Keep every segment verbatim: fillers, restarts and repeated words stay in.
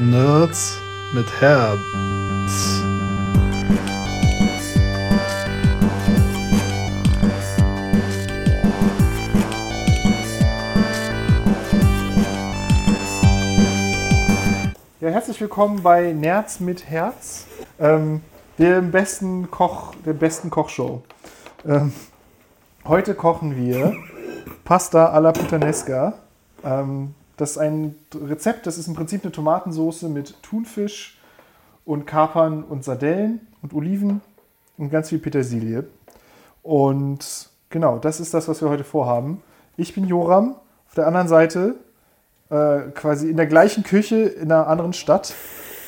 Nerds mit Herz. Ja, herzlich willkommen bei Nerds mit Herz, ähm, dem besten Koch, der besten Kochshow. Ähm, heute kochen wir Pasta alla Puttanesca. Ähm, Das ist ein Rezept, das ist im Prinzip eine Tomatensoße mit Thunfisch und Kapern und Sardellen und Oliven und ganz viel Petersilie. Und genau, das ist das, was wir heute vorhaben. Ich bin Joram, auf der anderen Seite, äh, quasi in der gleichen Küche, in einer anderen Stadt.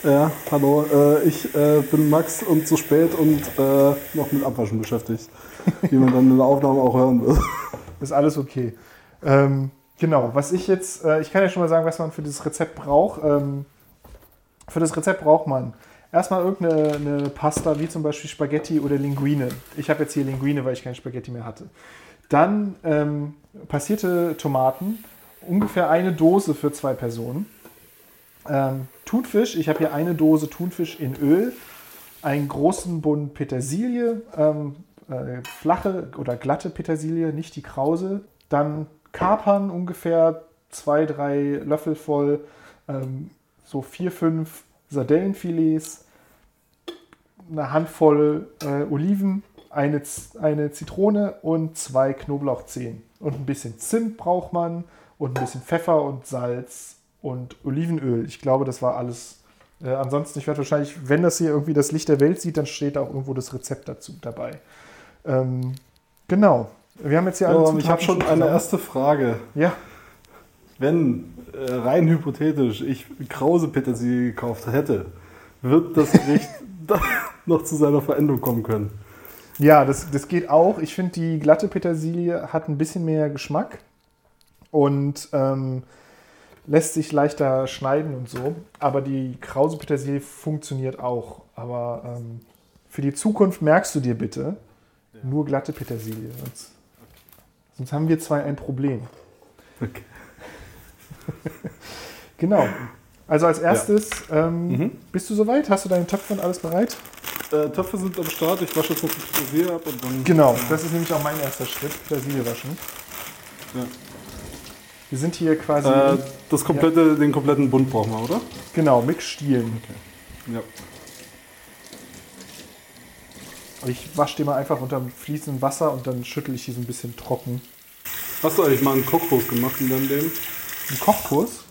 Ja, hallo, äh, ich äh, bin Max und zu spät und äh, noch mit Abwaschen beschäftigt, wie man dann in der Aufnahme auch hören will. Ist alles okay. Ähm, Genau, was ich jetzt, äh, ich kann ja schon mal sagen, was man für dieses Rezept braucht. Ähm, für das Rezept braucht man erstmal irgendeine eine Pasta, wie zum Beispiel Spaghetti oder Linguine. Ich habe jetzt hier Linguine, weil ich kein Spaghetti mehr hatte. Dann ähm, passierte Tomaten, ungefähr eine Dose für zwei Personen. Ähm, Thunfisch, ich habe hier eine Dose Thunfisch in Öl, einen großen Bund Petersilie, ähm, äh, flache oder glatte Petersilie, nicht die Krause. Dann Kapern ungefähr zwei, drei Löffel voll, ähm, so vier, fünf Sardellenfilets, eine Handvoll äh, Oliven, eine, eine Zitrone und zwei Knoblauchzehen. Und ein bisschen Zimt braucht man und ein bisschen Pfeffer und Salz und Olivenöl. Ich glaube, das war alles. Äh, ansonsten, ich werde wahrscheinlich, wenn das hier irgendwie das Licht der Welt sieht, dann steht da auch irgendwo das Rezept dazu dabei. Ähm, genau. Wir haben jetzt hier alle oh, ich habe schon eine erste Frage. Ja. Wenn, äh, rein hypothetisch, ich Krause Petersilie gekauft hätte, wird das Gericht noch zu seiner Veränderung kommen können? Ja, das, das geht auch. Ich finde, die glatte Petersilie hat ein bisschen mehr Geschmack und ähm, lässt sich leichter schneiden und so. Aber die Krause Petersilie funktioniert auch. Aber ähm, für die Zukunft merkst du dir bitte, ja, nur glatte Petersilie. Sonst Sonst haben wir zwei ein Problem. Okay. Genau. Also als erstes, ja. ähm, mhm. Bist du soweit? Hast du deine Töpfe und alles bereit? Äh, Töpfe sind am Start. Ich wasche jetzt noch die Petersilie ab und dann... Genau, das ist nämlich auch mein erster Schritt. Petersilie waschen. Ja. Wir sind hier quasi... Äh, das komplette, ja. Den kompletten Bund brauchen wir, oder? Genau, mit Stielen. Okay. Ja. Ich wasche den mal einfach unter fließendem Wasser und dann schüttel ich die so ein bisschen trocken. Hast du eigentlich mal einen Kochkurs gemacht in deinem Leben? Einen Kochkurs?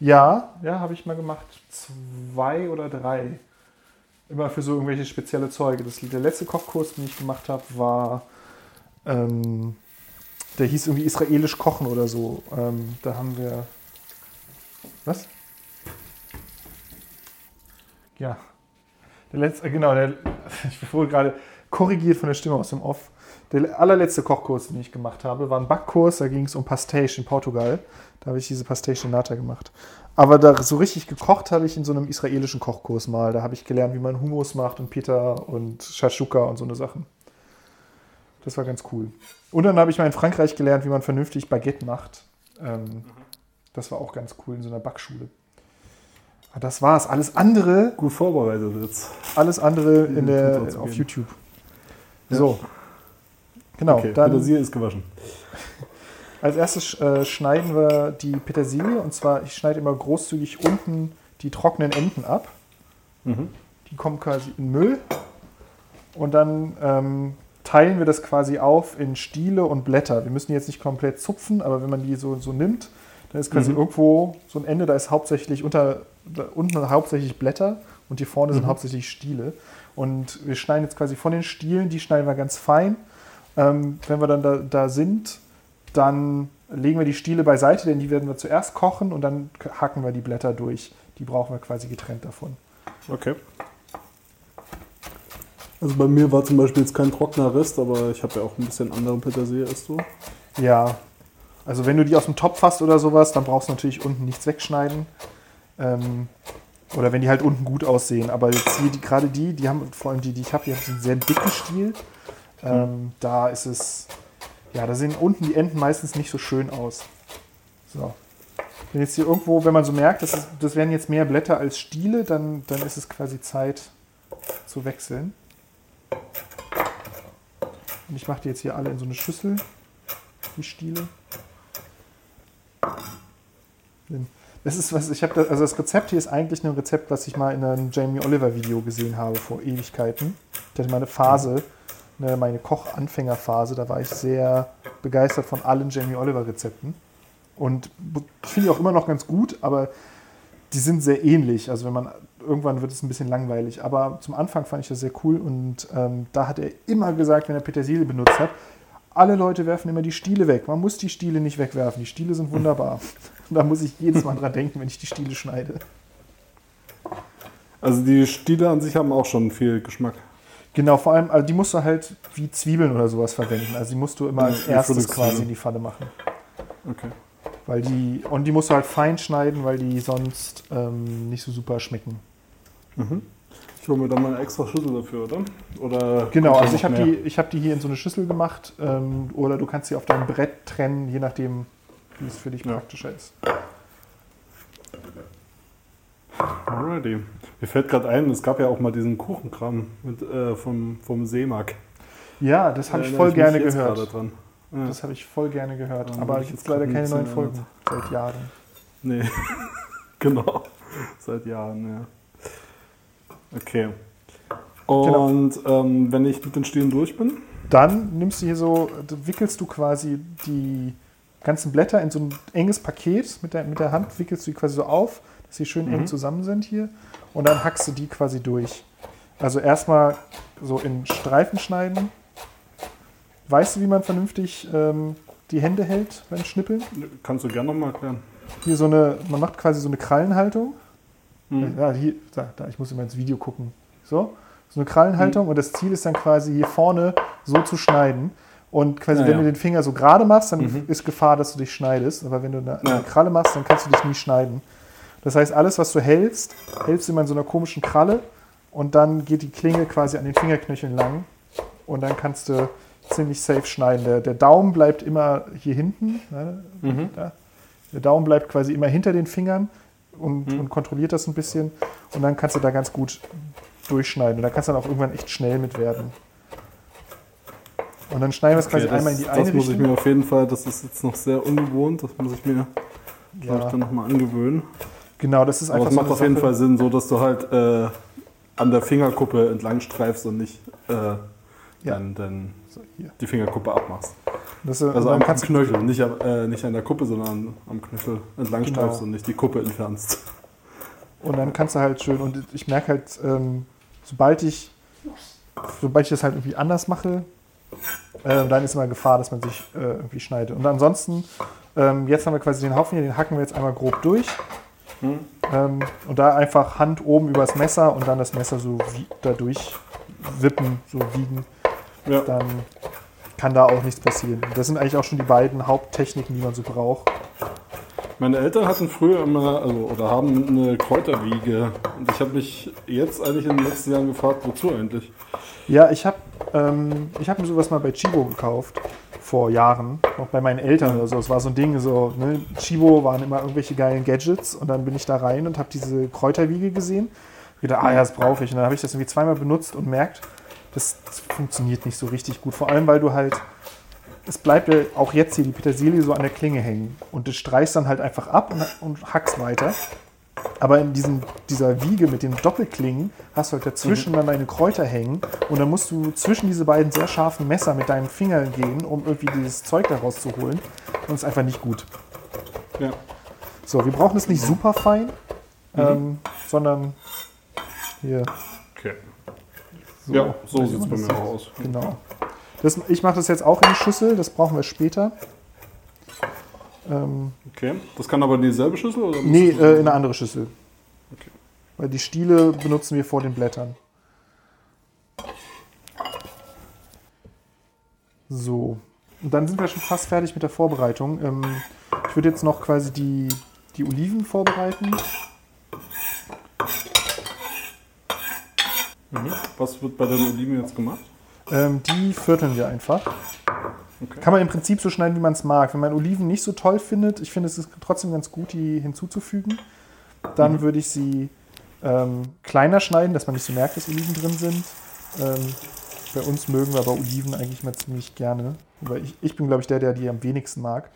Ja, ja, habe ich mal gemacht. Zwei oder drei. Immer für so irgendwelche spezielle Zeuge. Das, der letzte Kochkurs, den ich gemacht habe, war, ähm, der hieß irgendwie israelisch kochen oder so. Ähm, da haben wir... Was? Ja. Der letzte, genau, der, ich wurde gerade korrigiert von der Stimme aus dem Off. Der allerletzte Kochkurs, den ich gemacht habe, war ein Backkurs, da ging es um Pastéis in Portugal. Da habe ich diese Pastéis de Nata gemacht. Aber da so richtig gekocht habe ich in so einem israelischen Kochkurs mal. Da habe ich gelernt, wie man Hummus macht und Pita und Shakshuka und so eine Sachen. Das war ganz cool. Und dann habe ich mal in Frankreich gelernt, wie man vernünftig Baguette macht. Ähm, das war auch ganz cool in so einer Backschule. Das war's. Alles andere... Gut vorbereitet jetzt. Alles andere in der, auf YouTube. Ja. So. Genau. Okay, dann, Petersilie ist gewaschen. Als erstes äh, schneiden wir die Petersilie. Und zwar, ich schneide immer großzügig unten die trockenen Enden ab. Mhm. Die kommen quasi in Müll. Und dann ähm, teilen wir das quasi auf in Stiele und Blätter. Wir müssen die jetzt nicht komplett zupfen, aber wenn man die so, so nimmt... Da ist quasi mhm. irgendwo so ein Ende, da ist hauptsächlich unter, da unten hauptsächlich Blätter und hier vorne sind mhm. hauptsächlich Stiele. Und wir schneiden jetzt quasi von den Stielen, die schneiden wir ganz fein. Ähm, wenn wir dann da, da sind, dann legen wir die Stiele beiseite, denn die werden wir zuerst kochen und dann hacken wir die Blätter durch. Die brauchen wir quasi getrennt davon. Okay. Also bei mir war zum Beispiel jetzt kein trockener Rest, aber ich habe ja auch ein bisschen andere Petersilie als du. Ja. Also wenn du die aus dem Topf hast oder sowas, dann brauchst du natürlich unten nichts wegschneiden. Ähm, oder wenn die halt unten gut aussehen. Aber jetzt hier die, gerade die, die haben, vor allem die, die ich habe, die haben einen sehr dicken Stiel. Ähm, mhm. Da ist es, ja, da sehen unten die Enden meistens nicht so schön aus. So. Wenn jetzt hier irgendwo, wenn man so merkt, das, ist, das werden jetzt mehr Blätter als Stiele, dann, dann ist es quasi Zeit zu wechseln. Und ich mache die jetzt hier alle in so eine Schüssel, die Stiele. Das ist was, ich habe da, also das Rezept hier ist eigentlich ein Rezept, was ich mal in einem Jamie Oliver Video gesehen habe vor Ewigkeiten. Ich hatte mal eine Phase, eine, meine Koch-Anfängerphase, da war ich sehr begeistert von allen Jamie Oliver Rezepten. Und ich finde die auch immer noch ganz gut, aber die sind sehr ähnlich. Also wenn man, irgendwann wird es ein bisschen langweilig. Aber zum Anfang fand ich das sehr cool und ähm, da hat er immer gesagt, wenn er Petersilie benutzt hat, alle Leute werfen immer die Stiele weg. Man muss die Stiele nicht wegwerfen. Die Stiele sind wunderbar. Da muss ich jedes Mal dran denken, wenn ich die Stiele schneide. Also die Stiele an sich haben auch schon viel Geschmack. Genau, vor allem, also die musst du halt wie Zwiebeln oder sowas verwenden. Also die musst du immer als erstes quasi in die Pfanne machen. Okay. Weil die, und die musst du halt fein schneiden, weil die sonst ähm, nicht so super schmecken. Mhm. Ich hole mir dann mal eine extra Schüssel dafür, oder? Oder genau, also ich habe die, ich hab die hier in so eine Schüssel gemacht. Ähm, oder du kannst sie auf deinem Brett trennen, je nachdem, wie es für dich ja. praktischer ist. Alrighty. Mir fällt gerade ein, es gab ja auch mal diesen Kuchenkram mit, äh, vom, vom Seemack. Ja, das habe äh, ich voll ich gerne gehört. Dran. Ja. Das habe ich voll gerne gehört, dann aber ich jetzt leider keine neuen Folgen seit Jahren. Nee, genau, seit Jahren, ja. Okay, und genau. ähm, wenn ich mit den Stielen durch bin? Dann nimmst du hier so, wickelst du quasi die ganzen Blätter in so ein enges Paket mit der, mit der Hand, wickelst du die quasi so auf, dass sie schön mhm. eng zusammen sind hier und dann hackst du die quasi durch. Also erstmal so in Streifen schneiden. Weißt du, wie man vernünftig ähm, die Hände hält beim Schnippeln? Kannst du gerne nochmal erklären. Hier so eine, man macht quasi so eine Krallenhaltung. Hm. Ja, hier, da, da, ich muss immer ins Video gucken. So, so eine Krallenhaltung hm. und das Ziel ist dann quasi hier vorne so zu schneiden. Und quasi, ja, wenn ja. du den Finger so gerade machst, dann mhm. ist Gefahr, dass du dich schneidest. Aber wenn du eine, eine Kralle machst, dann kannst du dich nie schneiden. Das heißt, alles, was du hältst, hältst du immer in so einer komischen Kralle und dann geht die Klinge quasi an den Fingerknöcheln lang und dann kannst du ziemlich safe schneiden. Der, der Daumen bleibt immer hier hinten. Ne? Mhm. Da. Der Daumen bleibt quasi immer hinter den Fingern und, mhm. und kontrolliert das ein bisschen. Und dann kannst du da ganz gut durchschneiden. Und da kannst du dann auch irgendwann echt schnell mit werden. Und dann schneiden wir es okay, quasi das, einmal in die eine Richtung. Das muss ich mir auf jeden Fall, das ist jetzt noch sehr ungewohnt, das muss ich mir ja. ich dann nochmal angewöhnen. Genau, das ist einfach. Aber es so macht auf Sache. jeden Fall Sinn, so dass du halt äh, an der Fingerkuppe entlang streifst und nicht äh, ja. dann, dann die Fingerkuppe abmachst. Das, also am Knöchel, nicht, äh, nicht an der Kuppe, sondern am Knöchel entlangstreifst genau. und nicht die Kuppe entfernst. Und dann kannst du halt schön, und ich merke halt, ähm, sobald ich sobald ich das halt irgendwie anders mache, äh, dann ist immer Gefahr, dass man sich äh, irgendwie schneidet. Und ansonsten, ähm, jetzt haben wir quasi den Haufen hier, den hacken wir jetzt einmal grob durch. Hm. Ähm, und da einfach Hand oben übers Messer und dann das Messer so wie, dadurch wippen, so wiegen. Ja. Dann kann da auch nichts passieren. Das sind eigentlich auch schon die beiden Haupttechniken, die man so braucht. Meine Eltern hatten früher immer, also, oder haben eine Kräuterwiege. Und ich habe mich jetzt eigentlich in den letzten Jahren gefragt, wozu eigentlich? Ja, ich habe ähm, ich hab mir sowas mal bei Chibo gekauft, vor Jahren, noch bei meinen Eltern oder so. Es war so ein Ding, so, ne, Chibo waren immer irgendwelche geilen Gadgets und dann bin ich da rein und habe diese Kräuterwiege gesehen. Ich dachte, ah ja, das brauche ich. Und dann habe ich das irgendwie zweimal benutzt und merkt, das funktioniert nicht so richtig gut. Vor allem, weil du halt, es bleibt ja auch jetzt hier die Petersilie so an der Klinge hängen. Und du streichst dann halt einfach ab und, und hackst weiter. Aber in diesem, dieser Wiege mit den Doppelklingen hast du halt dazwischen mhm. dann deine Kräuter hängen. Und dann musst du zwischen diese beiden sehr scharfen Messer mit deinen Fingern gehen, um irgendwie dieses Zeug da rauszuholen. Und ist einfach nicht gut. Ja. So, wir brauchen es nicht super fein, mhm. ähm, sondern hier. Okay. So, ja, so sieht es bei mir aus. Genau. Das, ich mache das jetzt auch in die Schüssel, das brauchen wir später. Ähm, okay, das kann aber in dieselbe Schüssel? Oder nee, äh, in eine andere Schüssel. Okay. Weil die Stiele benutzen wir vor den Blättern. So, und dann sind wir schon fast fertig mit der Vorbereitung. Ähm, ich würde jetzt noch quasi die, die Oliven vorbereiten. Mhm. Was wird bei den Oliven jetzt gemacht? Ähm, die vierteln wir einfach. Okay. Kann man im Prinzip so schneiden, wie man es mag. Wenn man Oliven nicht so toll findet, ich finde es ist trotzdem ganz gut, die hinzuzufügen, dann mhm. würde ich sie ähm, kleiner schneiden, dass man nicht so merkt, dass Oliven drin sind. Ähm, bei uns mögen wir aber Oliven eigentlich mal ziemlich gerne. Aber ich, ich bin, glaube ich, der, der die am wenigsten mag.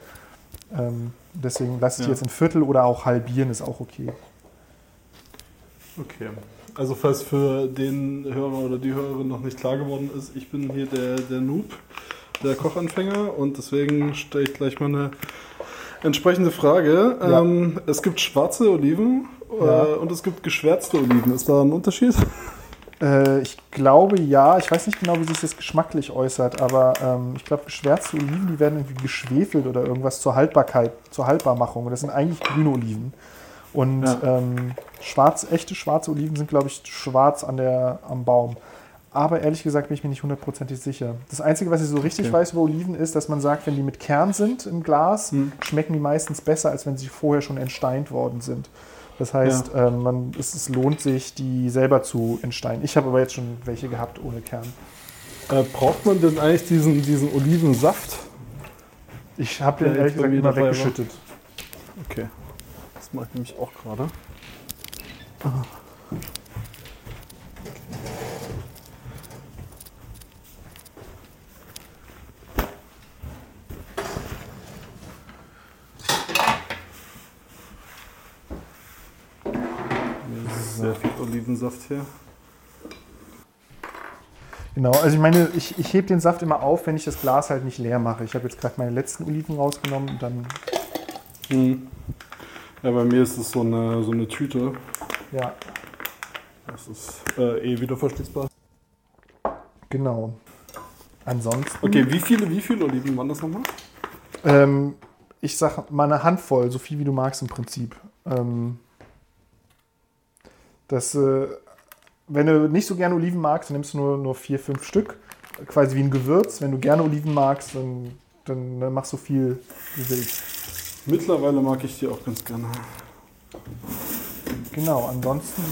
Ähm, deswegen lasse ich ja. die jetzt ein Viertel oder auch halbieren, ist auch okay. Okay. Also falls für den Hörer oder die Hörerin noch nicht klar geworden ist, ich bin hier der, der Noob, der Kochanfänger, und deswegen stelle ich gleich mal eine entsprechende Frage. Ja. Ähm, es gibt schwarze Oliven äh, ja. und es gibt geschwärzte Oliven. Ist da ein Unterschied? Äh, ich glaube ja. Ich weiß nicht genau, wie sich das geschmacklich äußert, aber ähm, ich glaube, geschwärzte Oliven, die werden irgendwie geschwefelt oder irgendwas zur Haltbarkeit, zur Haltbarmachung. Und das sind eigentlich grüne Oliven. Und ja. ähm, schwarz, echte schwarze Oliven sind, glaube ich, schwarz an der, am Baum. Aber ehrlich gesagt bin ich mir nicht hundertprozentig sicher. Das Einzige, was ich so richtig okay. weiß über Oliven, ist, dass man sagt, wenn die mit Kern sind im Glas, hm. schmecken die meistens besser, als wenn sie vorher schon entsteint worden sind. Das heißt, ja. ähm, man, es, es lohnt sich, die selber zu entsteinen. Ich habe aber jetzt schon welche gehabt ohne Kern. Äh, braucht man denn eigentlich diesen, diesen Olivensaft? Ich habe den ehrlich gesagt immer weggeschüttet. War. Okay. Das mache ich nämlich auch gerade. Ah. Hier ist sehr viel Olivensaft hier. Genau, also ich meine, ich, ich hebe den Saft immer auf, wenn ich das Glas halt nicht leer mache. Ich habe jetzt gerade meine letzten Oliven rausgenommen und dann... Mhm. Ja, bei mir ist es so eine, so eine Tüte. Ja. Das ist äh, eh wieder verschließbar. Genau. Ansonsten... Okay, wie viele, wie viele Oliven waren das nochmal? Ähm, ich sag mal eine Handvoll, so viel wie du magst im Prinzip. Ähm, das, äh, wenn du nicht so gerne Oliven magst, dann nimmst du nur, nur vier, fünf Stück. Quasi wie ein Gewürz. Wenn du gerne Oliven magst, dann, dann, dann machst du viel, wie du willst. Mittlerweile mag ich die auch ganz gerne. Genau, ansonsten,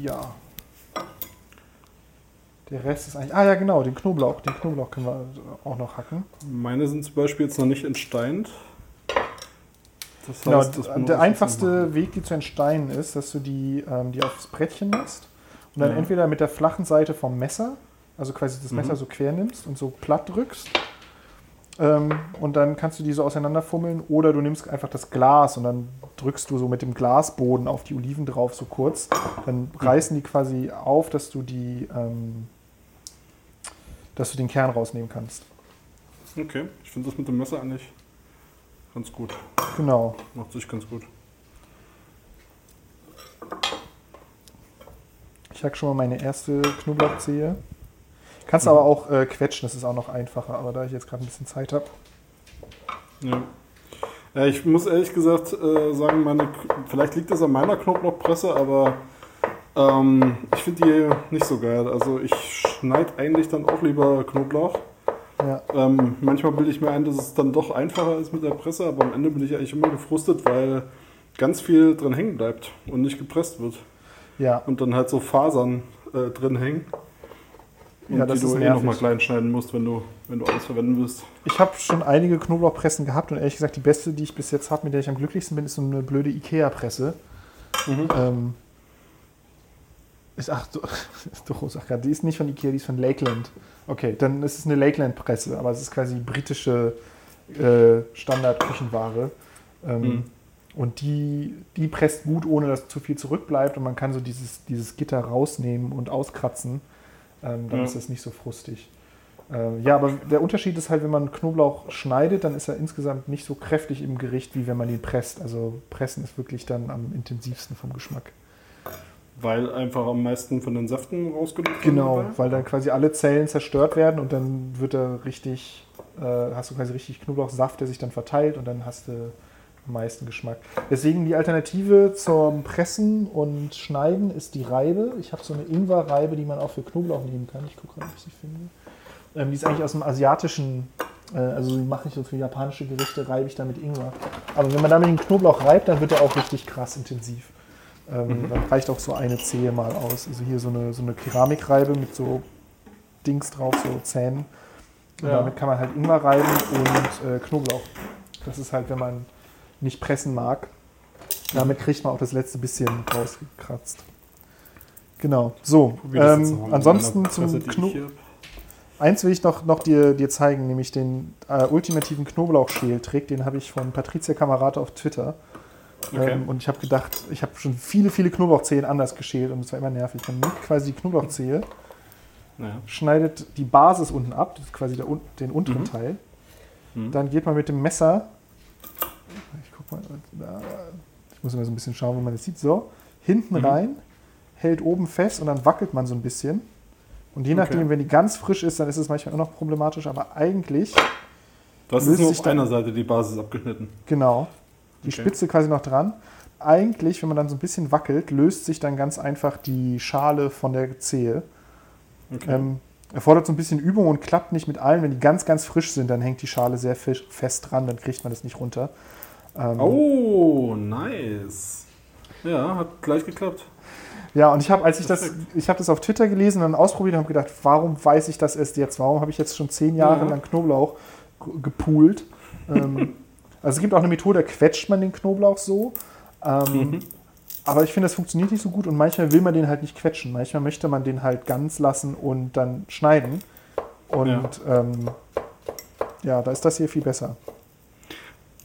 ja. Der Rest ist eigentlich, ah ja genau, den Knoblauch, den Knoblauch können wir auch noch hacken. Meine sind zum Beispiel jetzt noch nicht entsteint. Das genau, heißt, das der einfachste Weg, die zu entsteinen ist, dass du die, ähm, die aufs Brettchen machst und dann ja. entweder mit der flachen Seite vom Messer, also quasi das mhm. Messer so quer nimmst und so platt drückst. Und dann kannst du die so auseinanderfummeln, oder du nimmst einfach das Glas und dann drückst du so mit dem Glasboden auf die Oliven drauf, so kurz. Dann reißen die quasi auf, dass du die, ähm, dass du den Kern rausnehmen kannst. Okay, ich finde das mit dem Messer eigentlich ganz gut. Genau. Macht sich ganz gut. Ich hack schon mal meine erste Knoblauchzehe. Kannst du aber auch äh, quetschen, das ist auch noch einfacher, aber da ich jetzt gerade ein bisschen Zeit habe. Ja. Ja, ich muss ehrlich gesagt äh, sagen, meine, vielleicht liegt das an meiner Knoblauchpresse, aber ähm, ich finde die nicht so geil. Also ich schneide eigentlich dann auch lieber Knoblauch. Ja. Ähm, manchmal bilde ich mir ein, dass es dann doch einfacher ist mit der Presse, aber am Ende bin ich eigentlich immer gefrustet, weil ganz viel drin hängen bleibt und nicht gepresst wird. Ja. Und dann halt so Fasern äh, drin hängen. Und ja, das die du eh nochmal klein schneiden musst, wenn du, wenn du alles verwenden willst. Ich habe schon einige Knoblauchpressen gehabt und ehrlich gesagt, die beste, die ich bis jetzt habe, mit der ich am glücklichsten bin, ist so eine blöde Ikea-Presse. Mhm. Ähm, ist, ach, du, ach, die ist nicht von Ikea, die ist von Lakeland. Okay, dann ist es eine Lakeland-Presse, aber es ist quasi britische äh, Standard-Küchenware. Ähm, mhm. Und die, die presst gut, ohne dass zu viel zurückbleibt, und man kann so dieses, dieses Gitter rausnehmen und auskratzen. Ähm, dann ja. ist das nicht so frustig. Äh, ja, aber der Unterschied ist halt, wenn man Knoblauch schneidet, dann ist er insgesamt nicht so kräftig im Gericht, wie wenn man ihn presst. Also pressen ist wirklich dann am intensivsten vom Geschmack. Weil einfach am meisten von den Säften rausgenommen wird? Genau, weil dann quasi alle Zellen zerstört werden und dann wird er richtig, äh, hast du quasi richtig Knoblauchsaft, der sich dann verteilt, und dann hast du am meisten Geschmack. Deswegen die Alternative zum Pressen und Schneiden ist die Reibe. Ich habe so eine Ingwer-Reibe, die man auch für Knoblauch nehmen kann. Ich gucke gerade, ob ich sie finde. Ähm, die ist eigentlich aus dem asiatischen, äh, also die mache ich so für japanische Gerichte, reibe ich da mit Ingwer. Aber wenn man damit den Knoblauch reibt, dann wird er auch richtig krass intensiv. Ähm, mhm. Dann reicht auch so eine Zehe mal aus. Also hier so eine, so eine Keramikreibe mit so Dings drauf, so Zähnen. Und ja. damit kann man halt Ingwer reiben und äh, Knoblauch. Das ist halt, wenn man nicht pressen mag. Damit kriegt man auch das letzte bisschen rausgekratzt. Genau. So, ähm, ansonsten zum Knoblauch. Eins will ich noch, noch dir, dir zeigen, nämlich den äh, ultimativen Knoblauchschältrick. Den habe ich von Patricia Camarata auf Twitter. Okay. Ähm, und ich habe gedacht, ich habe schon viele, viele Knoblauchzehen anders geschält und es war immer nervig. Man nimmt quasi die Knoblauchzehe, naja. schneidet die Basis unten ab, das ist quasi der, den unteren mhm. Teil. Mhm. Dann geht man mit dem Messer, ich guck mal, da, ich muss immer so ein bisschen schauen, wie man das sieht, so, hinten mhm. rein, hält oben fest und dann wackelt man so ein bisschen. Und je nachdem, okay. wenn die ganz frisch ist, dann ist es manchmal auch noch problematisch, aber eigentlich... Das ist nur auf einer Seite die Basis abgeschnitten. Genau. Die okay. Spitze quasi noch dran. Eigentlich, wenn man dann so ein bisschen wackelt, löst sich dann ganz einfach die Schale von der Zehe. Okay. Ähm, erfordert so ein bisschen Übung und klappt nicht mit allen. Wenn die ganz, ganz frisch sind, dann hängt die Schale sehr fest dran, dann kriegt man das nicht runter. Ähm, oh, nice. Ja, hat gleich geklappt. Ja, und ich habe, als ich das, ich habe das auf Twitter gelesen und dann ausprobiert und habe gedacht, warum weiß ich das erst jetzt? Warum habe ich jetzt schon zehn Jahre ja. lang Knoblauch gepoolt? Ähm, Also es gibt auch eine Methode, da quetscht man den Knoblauch so. Ähm, mhm. Aber ich finde, das funktioniert nicht so gut und manchmal will man den halt nicht quetschen. Manchmal möchte man den halt ganz lassen und dann schneiden. Und ja, ähm, ja da ist das hier viel besser.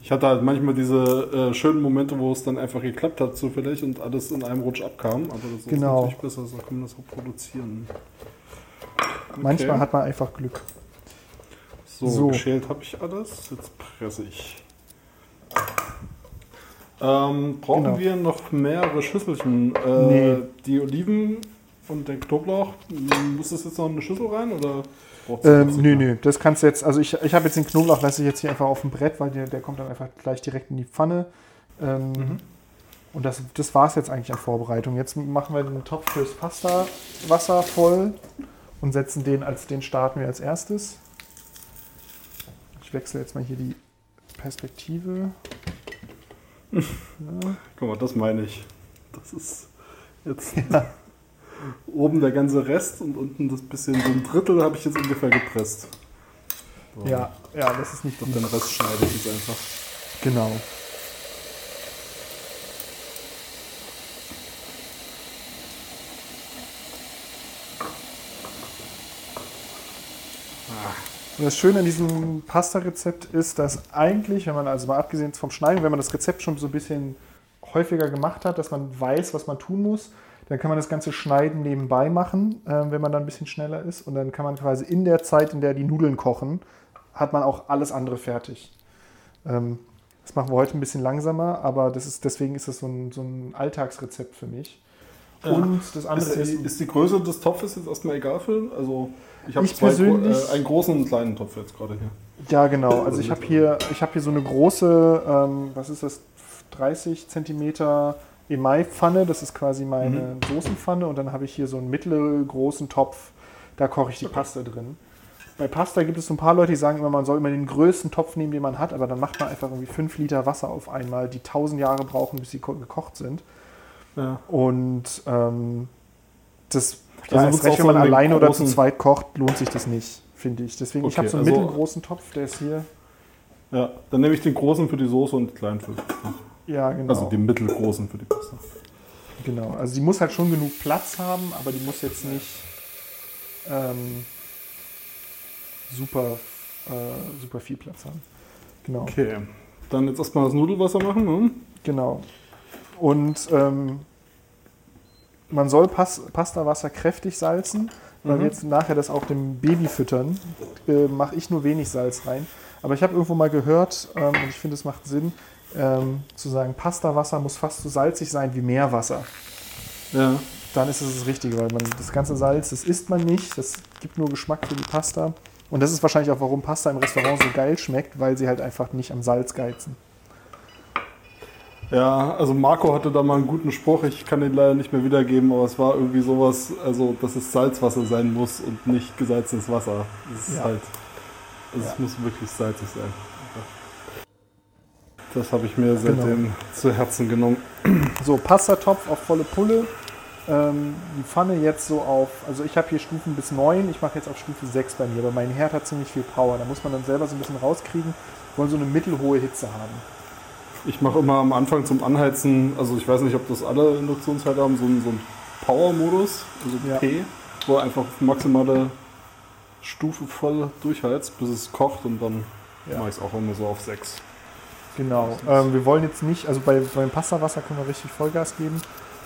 Ich hatte halt manchmal diese äh, schönen Momente, wo es dann einfach geklappt hat zufällig und alles in einem Rutsch abkam. Aber das ist genau. natürlich besser, so kann man das auch produzieren. Okay. Manchmal hat man einfach Glück. So, so. Geschält habe ich alles, jetzt presse ich. Ähm, brauchen genau. wir noch mehrere Schüsselchen? Äh, nee. Die Oliven und den Knoblauch, muss das jetzt noch eine Schüssel rein? Oder ähm, nö, nö, das kannst du jetzt, also ich, ich habe jetzt den Knoblauch, lasse ich jetzt hier einfach auf dem Brett, weil der, der kommt dann einfach gleich direkt in die Pfanne. Ähm, mhm. Und das, das war es jetzt eigentlich an Vorbereitung. Jetzt machen wir den Topf fürs Pasta-Wasser voll und setzen den, als den starten wir als erstes. Ich wechsle jetzt mal hier die Perspektive. Ja. Guck mal, das meine ich. Das ist jetzt ja. oben der ganze Rest und unten das bisschen, so ein Drittel habe ich jetzt ungefähr gepresst. So. Ja, ja, das ist nicht gut. Den Rest schneide ich jetzt einfach. Genau. Und das Schöne an diesem Pasta-Rezept ist, dass eigentlich, wenn man also mal abgesehen vom Schneiden, wenn man das Rezept schon so ein bisschen häufiger gemacht hat, dass man weiß, was man tun muss, dann kann man das ganze Schneiden nebenbei machen, äh, wenn man dann ein bisschen schneller ist. Und dann kann man quasi in der Zeit, in der die Nudeln kochen, hat man auch alles andere fertig. Ähm, das machen wir heute ein bisschen langsamer, aber das ist, deswegen ist das so ein, so ein Alltagsrezept für mich. Und das andere ist, die, ist, ist die Größe des Topfes jetzt erstmal egal für? Also ich habe äh, einen großen und einen kleinen Topf jetzt gerade hier. Ja, genau. Also ich habe hier, ich hab hier so eine große, ähm, was ist das, dreißig Zentimeter Emaille-Pfanne. Das ist quasi meine mhm. Soßenpfanne. Und dann habe ich hier so einen mittelgroßen Topf. Da koche ich die okay. Pasta drin. Bei Pasta gibt es so ein paar Leute, die sagen immer, man soll immer den größten Topf nehmen, den man hat. Aber dann macht man einfach irgendwie fünf Liter Wasser auf einmal, die tausend Jahre brauchen, bis sie gekocht sind. Ja. Und ähm, das, also ja, ist recht, wenn man alleine oder zu zweit kocht, lohnt sich das nicht, finde ich. Deswegen, okay, ich habe so einen also, mittelgroßen Topf, der ist hier. Ja, dann nehme ich den großen für die Soße und den kleinen für die Pasta. Ja, genau. Also den mittelgroßen für die Pasta. Genau, also die muss halt schon genug Platz haben, aber die muss jetzt nicht ähm, super, äh, super viel Platz haben. Genau. Okay, dann jetzt erstmal das Nudelwasser machen, ne? Genau. Und ähm, man soll Pas- Pasta-Wasser kräftig salzen, weil mhm. wir jetzt nachher das auch dem Baby füttern, äh, mache ich nur wenig Salz rein. Aber ich habe irgendwo mal gehört, ähm, und ich finde, es macht Sinn, ähm, zu sagen, Pasta-Wasser muss fast so salzig sein wie Meerwasser. Ja. Dann ist es das Richtige, weil man das ganze Salz, das isst man nicht, das gibt nur Geschmack für die Pasta. Und das ist wahrscheinlich auch, warum Pasta im Restaurant so geil schmeckt, weil sie halt einfach nicht am Salz geizen. Ja, also Marco hatte da mal einen guten Spruch, ich kann den leider nicht mehr wiedergeben, aber es war irgendwie sowas, also dass es Salzwasser sein muss und nicht gesalzenes Wasser. Das ist ja. halt, also ja. es muss wirklich salzig sein. Das habe ich mir seitdem genau. zu Herzen genommen. So, Pastatopf auf volle Pulle, ähm, die Pfanne jetzt so auf, also ich habe hier Stufen bis neun, ich mache jetzt auf Stufe sechs bei mir, aber mein Herd hat ziemlich viel Power, da muss man dann selber so ein bisschen rauskriegen, wollen so eine mittelhohe Hitze haben. Ich mache immer am Anfang zum Anheizen, also ich weiß nicht, ob das alle Induktionsherder haben, so einen, so einen Power-Modus, also ja. P, wo einfach maximale Stufe voll durchheizt, bis es kocht und dann ja. mache ich es auch immer so auf sechs. Genau, ähm, wir wollen jetzt nicht, also bei, beim Pastawasser können wir richtig Vollgas geben,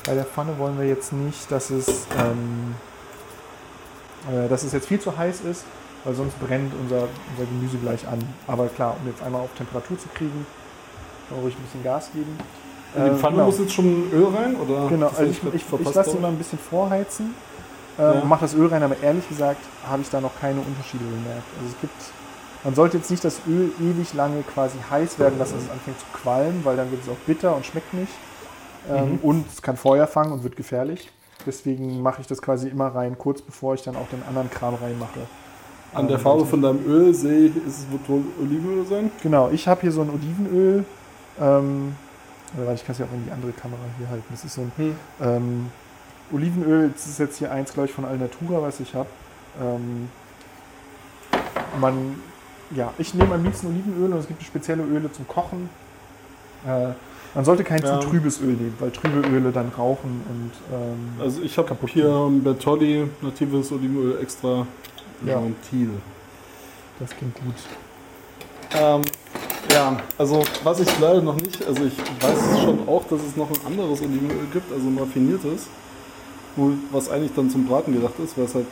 bei der Pfanne wollen wir jetzt nicht, dass es, ähm, äh, dass es jetzt viel zu heiß ist, weil sonst brennt unser, unser Gemüse gleich an. Aber klar, um jetzt einmal auf Temperatur zu kriegen, kann man ruhig ein bisschen Gas geben. In die Pfanne äh, genau. muss jetzt schon Öl rein? Oder genau, also ich, ich, ich lasse sie mal ein bisschen vorheizen, äh, ja. mache das Öl rein, aber ehrlich gesagt habe ich da noch keine Unterschiede gemerkt. Also es gibt... Man sollte jetzt nicht das Öl ewig lange quasi heiß werden lassen, dass es anfängt zu qualmen, weil dann wird es auch bitter und schmeckt nicht. Ähm, mhm. Und es kann Feuer fangen und wird gefährlich. Deswegen mache ich das quasi immer rein, kurz bevor ich dann auch den anderen Kram reinmache. An ähm, der Farbe von deinem Öl sehe ich, ist es wird wohl Olivenöl sein? Genau, ich habe hier so ein Olivenöl. Ähm, oder ich kann es ja auch in die andere Kamera hier halten. Das ist so ein mhm. ähm, Olivenöl. Das ist jetzt hier eins, glaube ich, von Alnatura, was ich habe. Ähm, man... Ja, ich nehme am liebsten Olivenöl und es gibt spezielle Öle zum Kochen. Äh, man sollte kein ja. zu trübes Öl nehmen, weil trübe Öle dann rauchen und ähm, also ich habe hier Bertolli, natives Olivenöl extra Gentil. Ja. Das klingt gut. Ähm, ja, also was ich leider noch nicht, also ich weiß schon auch, dass es noch ein anderes Olivenöl gibt, also ein raffiniertes, was eigentlich dann zum Braten gedacht ist, weil es halt,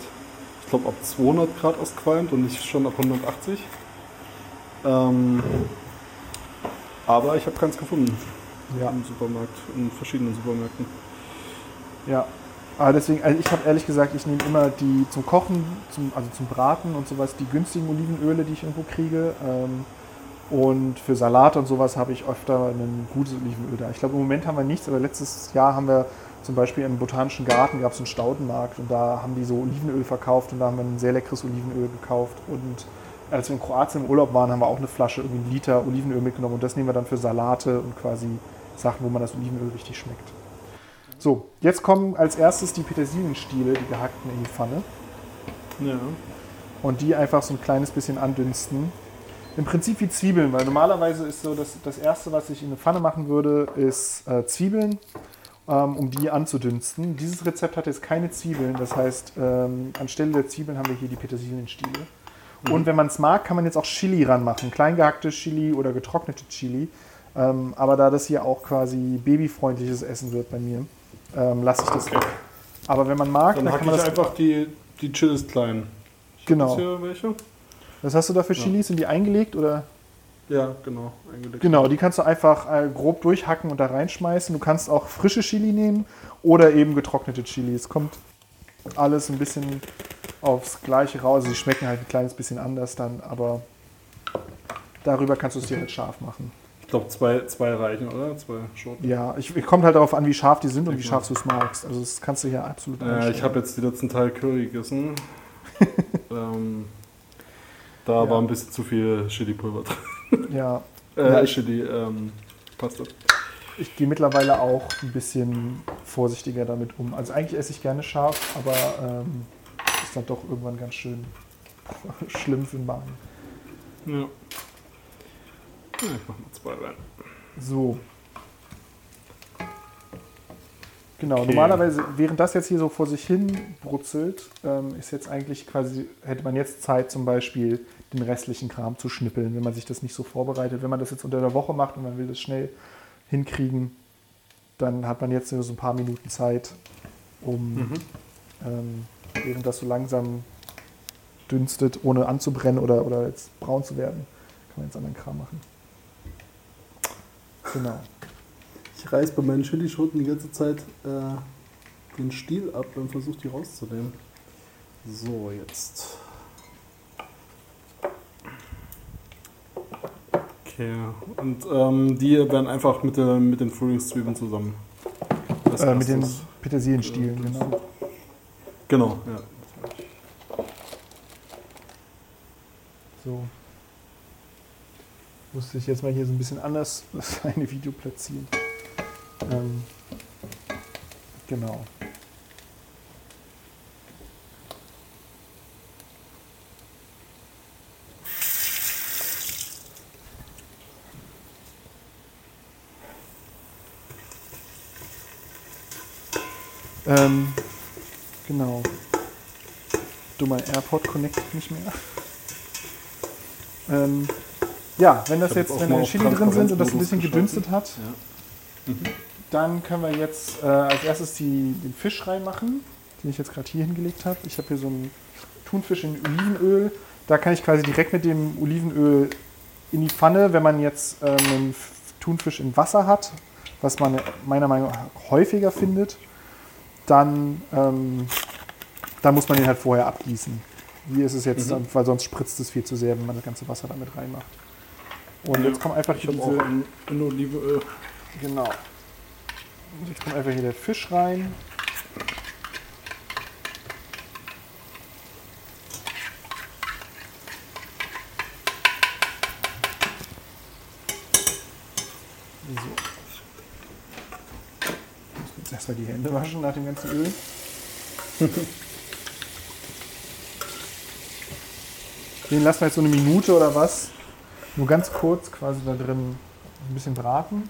ich glaube, ab zweihundert Grad ausqualmt und nicht schon ab hundertachtzig. Ähm, aber ich habe keins gefunden ja. im Supermarkt, in verschiedenen Supermärkten. Ja, aber deswegen, also ich habe ehrlich gesagt, ich nehme immer die zum Kochen, zum, also zum Braten und sowas, die günstigen Olivenöle, die ich irgendwo kriege. Ähm, und für Salat und sowas habe ich öfter ein gutes Olivenöl da. Ich glaube, im Moment haben wir nichts, aber letztes Jahr haben wir zum Beispiel im Botanischen Garten gab es einen Staudenmarkt und da haben die so Olivenöl verkauft und da haben wir ein sehr leckeres Olivenöl gekauft. Und als wir in Kroatien im Urlaub waren, haben wir auch eine Flasche, irgendwie einen Liter Olivenöl mitgenommen und das nehmen wir dann für Salate und quasi Sachen, wo man das Olivenöl richtig schmeckt. So, jetzt kommen als erstes die Petersilienstiele, die gehackten, in die Pfanne. Ja. Und die einfach so ein kleines bisschen andünsten. Im Prinzip wie Zwiebeln, weil normalerweise ist so, dass das Erste, was ich in eine Pfanne machen würde, ist äh, Zwiebeln, um die anzudünsten. Dieses Rezept hat jetzt keine Zwiebeln, das heißt, ähm, anstelle der Zwiebeln haben wir hier die Petersilienstiele. Mhm. Und wenn man es mag, kann man jetzt auch Chili ranmachen, klein gehackte Chili oder getrocknete Chili. Ähm, aber da das hier auch quasi babyfreundliches Essen wird bei mir, ähm, lasse ich das okay. weg. Aber wenn man mag, dann, dann kann man das... einfach die, die Chilis klein. Ich genau. Hier welche. Was hast du da für Chilis? Ja. Sind die eingelegt oder... Ja, genau. Eingelegt. Genau, die kannst du einfach äh, grob durchhacken und da reinschmeißen. Du kannst auch frische Chili nehmen oder eben getrocknete Chili. Es kommt alles ein bisschen aufs Gleiche raus. Also sie schmecken halt ein kleines bisschen anders dann, aber darüber kannst du es dir halt scharf machen. Ich glaube, zwei, zwei reichen, oder? Zwei Schoten. Ja, ich, ich kommt halt darauf an, wie scharf die sind und wie scharf du es magst. Also das kannst du hier absolut äh, einstellen. Ich habe jetzt die letzten Teil Curry gegessen. ähm, da ja. war ein bisschen zu viel Chili-Pulver drin. Ja. Äh, ich die ähm, Pasta. Ich gehe mittlerweile auch ein bisschen vorsichtiger damit um. Also eigentlich esse ich gerne scharf, aber ähm, ist dann doch irgendwann ganz schön schlimm für den Magen. Ja. ja. Ich mach mal zwei rein. So. Genau, okay. Normalerweise, während das jetzt hier so vor sich hin brutzelt, ähm, ist jetzt eigentlich quasi, hätte man jetzt Zeit zum Beispiel den restlichen Kram zu schnippeln, wenn man sich das nicht so vorbereitet. Wenn man das jetzt unter der Woche macht und man will das schnell hinkriegen, dann hat man jetzt nur so ein paar Minuten Zeit, um mhm. ähm, während das so langsam dünstet, ohne anzubrennen oder, oder jetzt braun zu werden, kann man jetzt anderen Kram machen. Genau. Ich reiß bei meinen Chilischoten die ganze Zeit äh, den Stiel ab und versuche die rauszunehmen. So, jetzt... Okay, und ähm, die werden einfach mit, der, mit den Frühlingszwiebeln zusammen. Äh, mit den Petersilienstielen, äh, genau. Genau, ja. So. Musste ich jetzt mal hier so ein bisschen anders das eine Video platzieren. Ähm, genau. Ähm, genau. Dummer AirPod connectet nicht mehr. Ähm, ja, wenn das jetzt, wenn da Chili drin sind und das ein bisschen gedünstet hat, ja. mhm. dann können wir jetzt äh, als erstes die, den Fisch reinmachen, den ich jetzt gerade hier hingelegt habe. Ich habe hier so einen Thunfisch in Olivenöl. Da kann ich quasi direkt mit dem Olivenöl in die Pfanne, wenn man jetzt ähm, einen Thunfisch in Wasser hat, was man meiner Meinung nach häufiger findet, dann, ähm, dann muss man den halt vorher abgießen. Hier ist es jetzt, mhm. weil sonst spritzt es viel zu sehr, wenn man das ganze Wasser damit reinmacht. Und ja, jetzt kommt einfach hier diese... Ein, ein Olivenöl. Genau. Und jetzt kommt einfach hier der Fisch rein. Erstmal die Hände waschen nach dem ganzen Öl. Den lassen wir jetzt so eine Minute oder was, nur ganz kurz quasi da drin ein bisschen braten.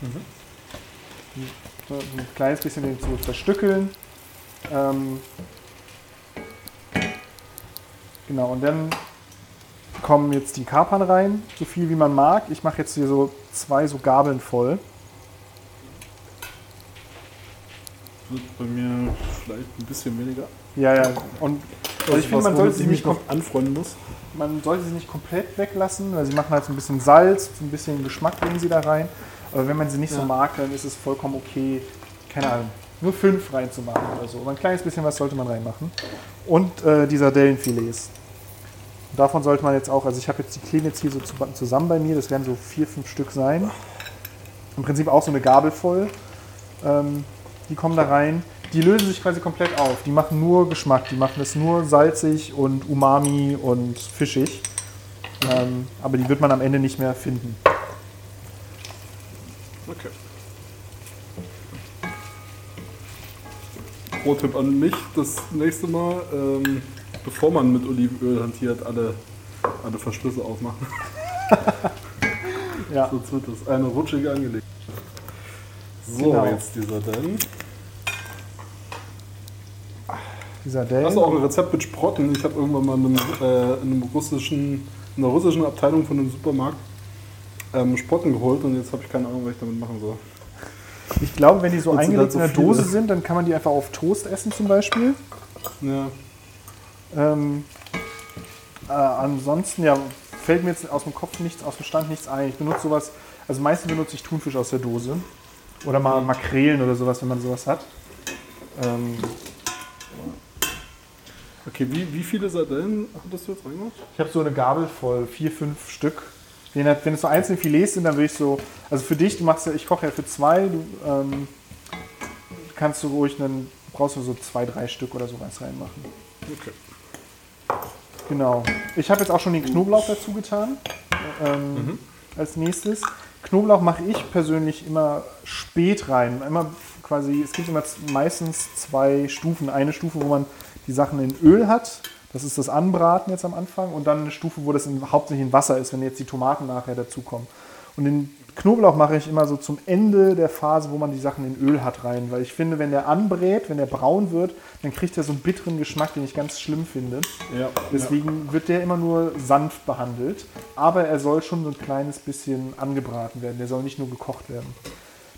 Mhm. So ein kleines bisschen den zu zerstückeln. Ähm, genau, und dann kommen jetzt die Kapern rein, so viel wie man mag. Ich mache jetzt hier so zwei so Gabeln voll. Wird bei mir vielleicht ein bisschen weniger. Ja, ja. Und also ich finde, man sollte sie nicht noch anfreunden muss. Man sollte sie nicht komplett weglassen, weil sie machen halt so ein bisschen Salz, so ein bisschen Geschmack bringen sie da rein. Aber wenn man sie nicht ja. so mag, dann ist es vollkommen okay, keine Ahnung, nur fünf reinzumachen oder so. Aber ein kleines bisschen was sollte man reinmachen. Und äh, die Sardellenfilets. Davon sollte man jetzt auch, also ich habe jetzt die Kleen jetzt hier so zusammen bei mir, das werden so vier, fünf Stück sein. Im Prinzip auch so eine Gabel voll. Ähm, die kommen da rein, die lösen sich quasi komplett auf. Die machen nur Geschmack, die machen es nur salzig und umami und fischig. Ähm, aber die wird man am Ende nicht mehr finden. Okay. Pro-Tipp an mich, das nächste Mal... Ähm Bevor man mit Olivenöl hantiert, alle, alle Verschlüsse aufmachen. ja. So wird das eine rutschige Angelegenheit. So, genau. Jetzt die Sardellen. Die Sardellen. Hast du auch ein Rezept mit Sprotten? Ich habe irgendwann mal in, einem, äh, in, einem russischen, in einer russischen Abteilung von einem Supermarkt ähm, Sprotten geholt und jetzt habe ich keine Ahnung, was ich damit machen soll. Ich glaube, wenn die so eingelegt in einer Dose sind, dann kann man die einfach auf Toast essen zum Beispiel. Ja. Ähm, äh, ansonsten ja, fällt mir jetzt aus dem Kopf nichts, aus dem Stand nichts ein. Ich benutze sowas, also meistens benutze ich Thunfisch aus der Dose oder mal Makrelen oder sowas, wenn man sowas hat. Ähm, okay, wie, wie viele Sardellen hattest du jetzt reingemacht? Ich habe so eine Gabel voll, vier, fünf Stück. Wenn, wenn es so einzelne Filets sind, dann würde ich so, also für dich, du machst ja, ich koche ja für zwei, du ähm, kannst du ruhig, dann brauchst du so zwei, drei Stück oder sowas reinmachen. Okay. Genau. Ich habe jetzt auch schon den Knoblauch dazu getan. Ähm, mhm. Als nächstes. Knoblauch mache ich persönlich immer spät rein. Immer quasi, es gibt immer meistens zwei Stufen. Eine Stufe, wo man die Sachen in Öl hat. Das ist das Anbraten jetzt am Anfang. Und dann eine Stufe, wo das in, hauptsächlich in Wasser ist, wenn jetzt die Tomaten nachher dazukommen. Und den Knoblauch mache ich immer so zum Ende der Phase, wo man die Sachen in Öl hat, rein. Weil ich finde, wenn der anbrät, wenn der braun wird, dann kriegt er so einen bitteren Geschmack, den ich ganz schlimm finde. Ja, Deswegen ja. wird der immer nur sanft behandelt. Aber er soll schon so ein kleines bisschen angebraten werden. Der soll nicht nur gekocht werden.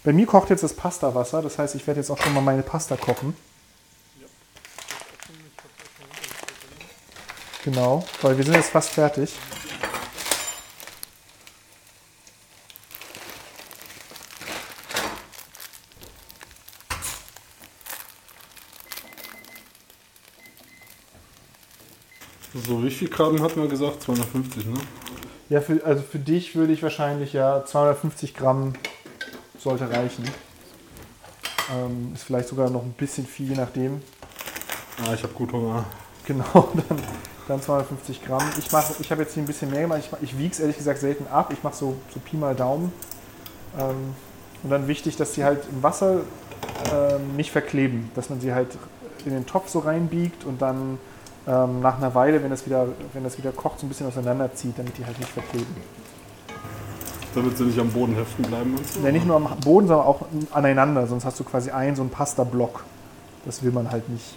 Bei mir kocht jetzt das Pastawasser. Das heißt, ich werde jetzt auch schon mal meine Pasta kochen. Genau, weil wir sind jetzt fast fertig. So, wie viel Gramm hatten wir gesagt? zweihundertfünfzig, ne? Ja, für, also für dich würde ich wahrscheinlich ja zweihundertfünfzig Gramm sollte reichen. Ähm, ist vielleicht sogar noch ein bisschen viel, je nachdem. Ah, ich habe gut Hunger. Genau, dann, dann zweihundertfünfzig Gramm. Ich, mach, ich habe jetzt hier ein bisschen mehr gemacht. Ich, ich wiege es ehrlich gesagt selten ab. Ich mache so, so Pi mal Daumen. Ähm, und dann wichtig, dass sie halt im Wasser ähm, nicht verkleben. Dass man sie halt in den Topf so reinbiegt und dann Ähm, nach einer Weile, wenn das, wieder, wenn das wieder kocht, so ein bisschen auseinanderzieht, damit die halt nicht verkleben. Damit sie nicht am Boden heften bleiben und so. Ja, nicht nur am Boden, sondern auch aneinander. Sonst hast du quasi einen, so einen Pasta-Block. Das will man halt nicht.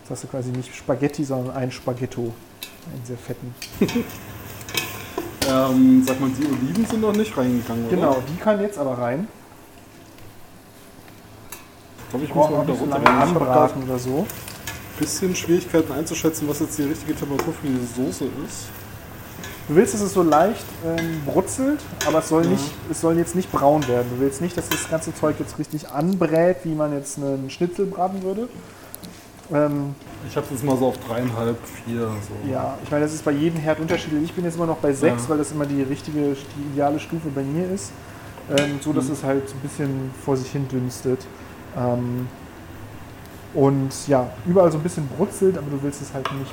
Jetzt hast du quasi nicht Spaghetti, sondern einen Spaghetto. Einen sehr fetten. ähm, sag mal, die Oliven sind noch nicht reingegangen, oder? Genau, die können jetzt aber rein. Ich glaube, ich muss mal wieder runter anbraten oder so. Ein bisschen Schwierigkeiten einzuschätzen, was jetzt die richtige Temperatur für die Soße ist. Du willst, dass es so leicht ähm, brutzelt, aber es soll, ja. nicht, es soll jetzt nicht braun werden. Du willst nicht, dass das ganze Zeug jetzt richtig anbrät, wie man jetzt einen Schnitzel braten würde. Ähm, ich habe es jetzt mal so auf dreieinhalb, vier. So. Ja, ich meine, das ist bei jedem Herd unterschiedlich. Ich bin jetzt immer noch bei sechs, ja. weil das immer die richtige, die ideale Stufe bei mir ist. Ähm, so, dass mhm. es halt so ein bisschen vor sich hin dünstet. Ähm, und ja, überall so ein bisschen brutzelt, aber du willst es halt nicht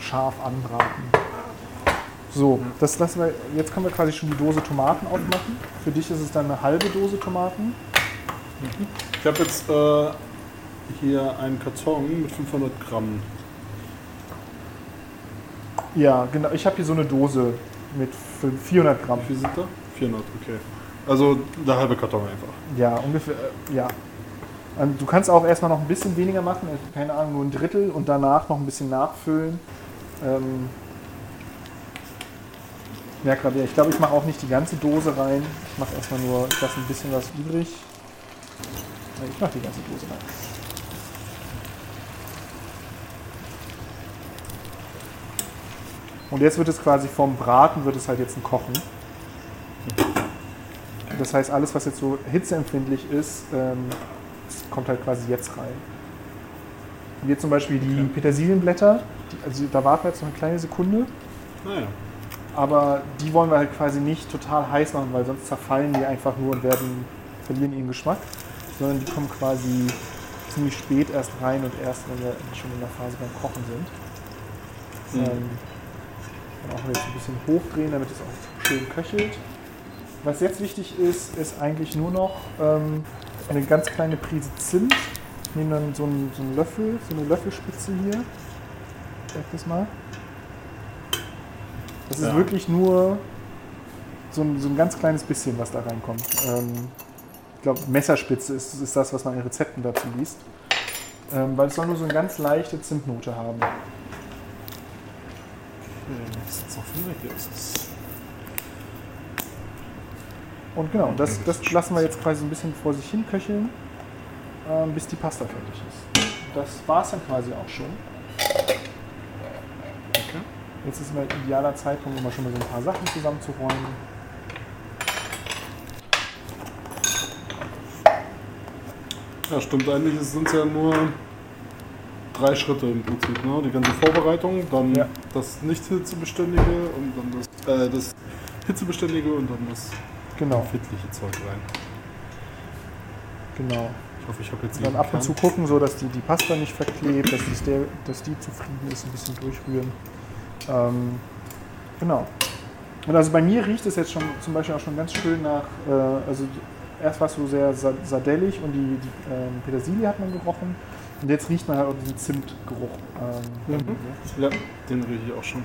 scharf anbraten. So, das lassen wir, jetzt können wir quasi schon die Dose Tomaten aufmachen. Für dich ist es dann eine halbe Dose Tomaten. Ich habe jetzt äh, hier einen Karton mit fünfhundert Gramm. Ja, genau. Ich habe hier so eine Dose mit vierhundert Gramm. Wie viel sind da? vierhundert, okay. Also der halbe Karton einfach. Ja, ungefähr, äh, ja. Du kannst auch erstmal noch ein bisschen weniger machen, keine Ahnung, nur ein Drittel und danach noch ein bisschen nachfüllen. Ähm, Ich merke gerade, ich glaube, ich mache auch nicht die ganze Dose rein. Ich mache erstmal nur, ich lasse ein bisschen was übrig. Ich mache die ganze Dose rein. Und jetzt wird es quasi vom Braten, wird es halt jetzt ein Kochen. Das heißt, alles, was jetzt so hitzeempfindlich ist, kommt halt quasi jetzt rein. Hier zum Beispiel die Petersilienblätter, also da warten wir jetzt noch eine kleine Sekunde. Naja. Aber die wollen wir halt quasi nicht total heiß machen, weil sonst zerfallen die einfach nur und werden, verlieren ihren Geschmack. Sondern die kommen quasi ziemlich spät erst rein und erst, wenn wir schon in der Phase beim Kochen sind. Mhm. Dann auch jetzt ein bisschen hochdrehen, damit es auch schön köchelt. Was jetzt wichtig ist, ist eigentlich nur noch ähm, eine ganz kleine Prise Zimt. Ich nehme dann so einen, so einen Löffel, so eine Löffelspitze hier. Ich zeig das mal. Das ist ja. wirklich nur so ein, so ein ganz kleines bisschen, was da reinkommt. Ähm, ich glaube, Messerspitze ist, ist das, was man in Rezepten dazu liest. Ähm, weil es soll nur so eine ganz leichte Zimtnote haben. Und genau, das, das lassen wir jetzt quasi ein bisschen vor sich hin köcheln, ähm, bis die Pasta fertig ist. Das war es dann quasi auch schon. Jetzt ist ein idealer Zeitpunkt, um mal schon mal so ein paar Sachen zusammenzuräumen. Ja, stimmt. Eigentlich sind es ja nur drei Schritte im Prinzip. Ne? Die ganze Vorbereitung, dann ja. das Nicht-Hitzebeständige und dann das, äh, das Hitzebeständige und dann das genau. fitliche Zeug rein. Genau. Ich hoffe, ich habe jetzt und dann ab und zu gucken, so dass die, die Pasta nicht verklebt, dass die, dass die zufrieden ist, ein bisschen durchrühren. Ähm, genau. Und also bei mir riecht es jetzt schon zum Beispiel auch schon ganz schön nach, äh, also erst war es so sehr sardellig und die, die ähm, Petersilie hat man gerochen und jetzt riecht man halt auch diesen Zimtgeruch. Ähm, mhm. Ja, den rieche ich auch schon.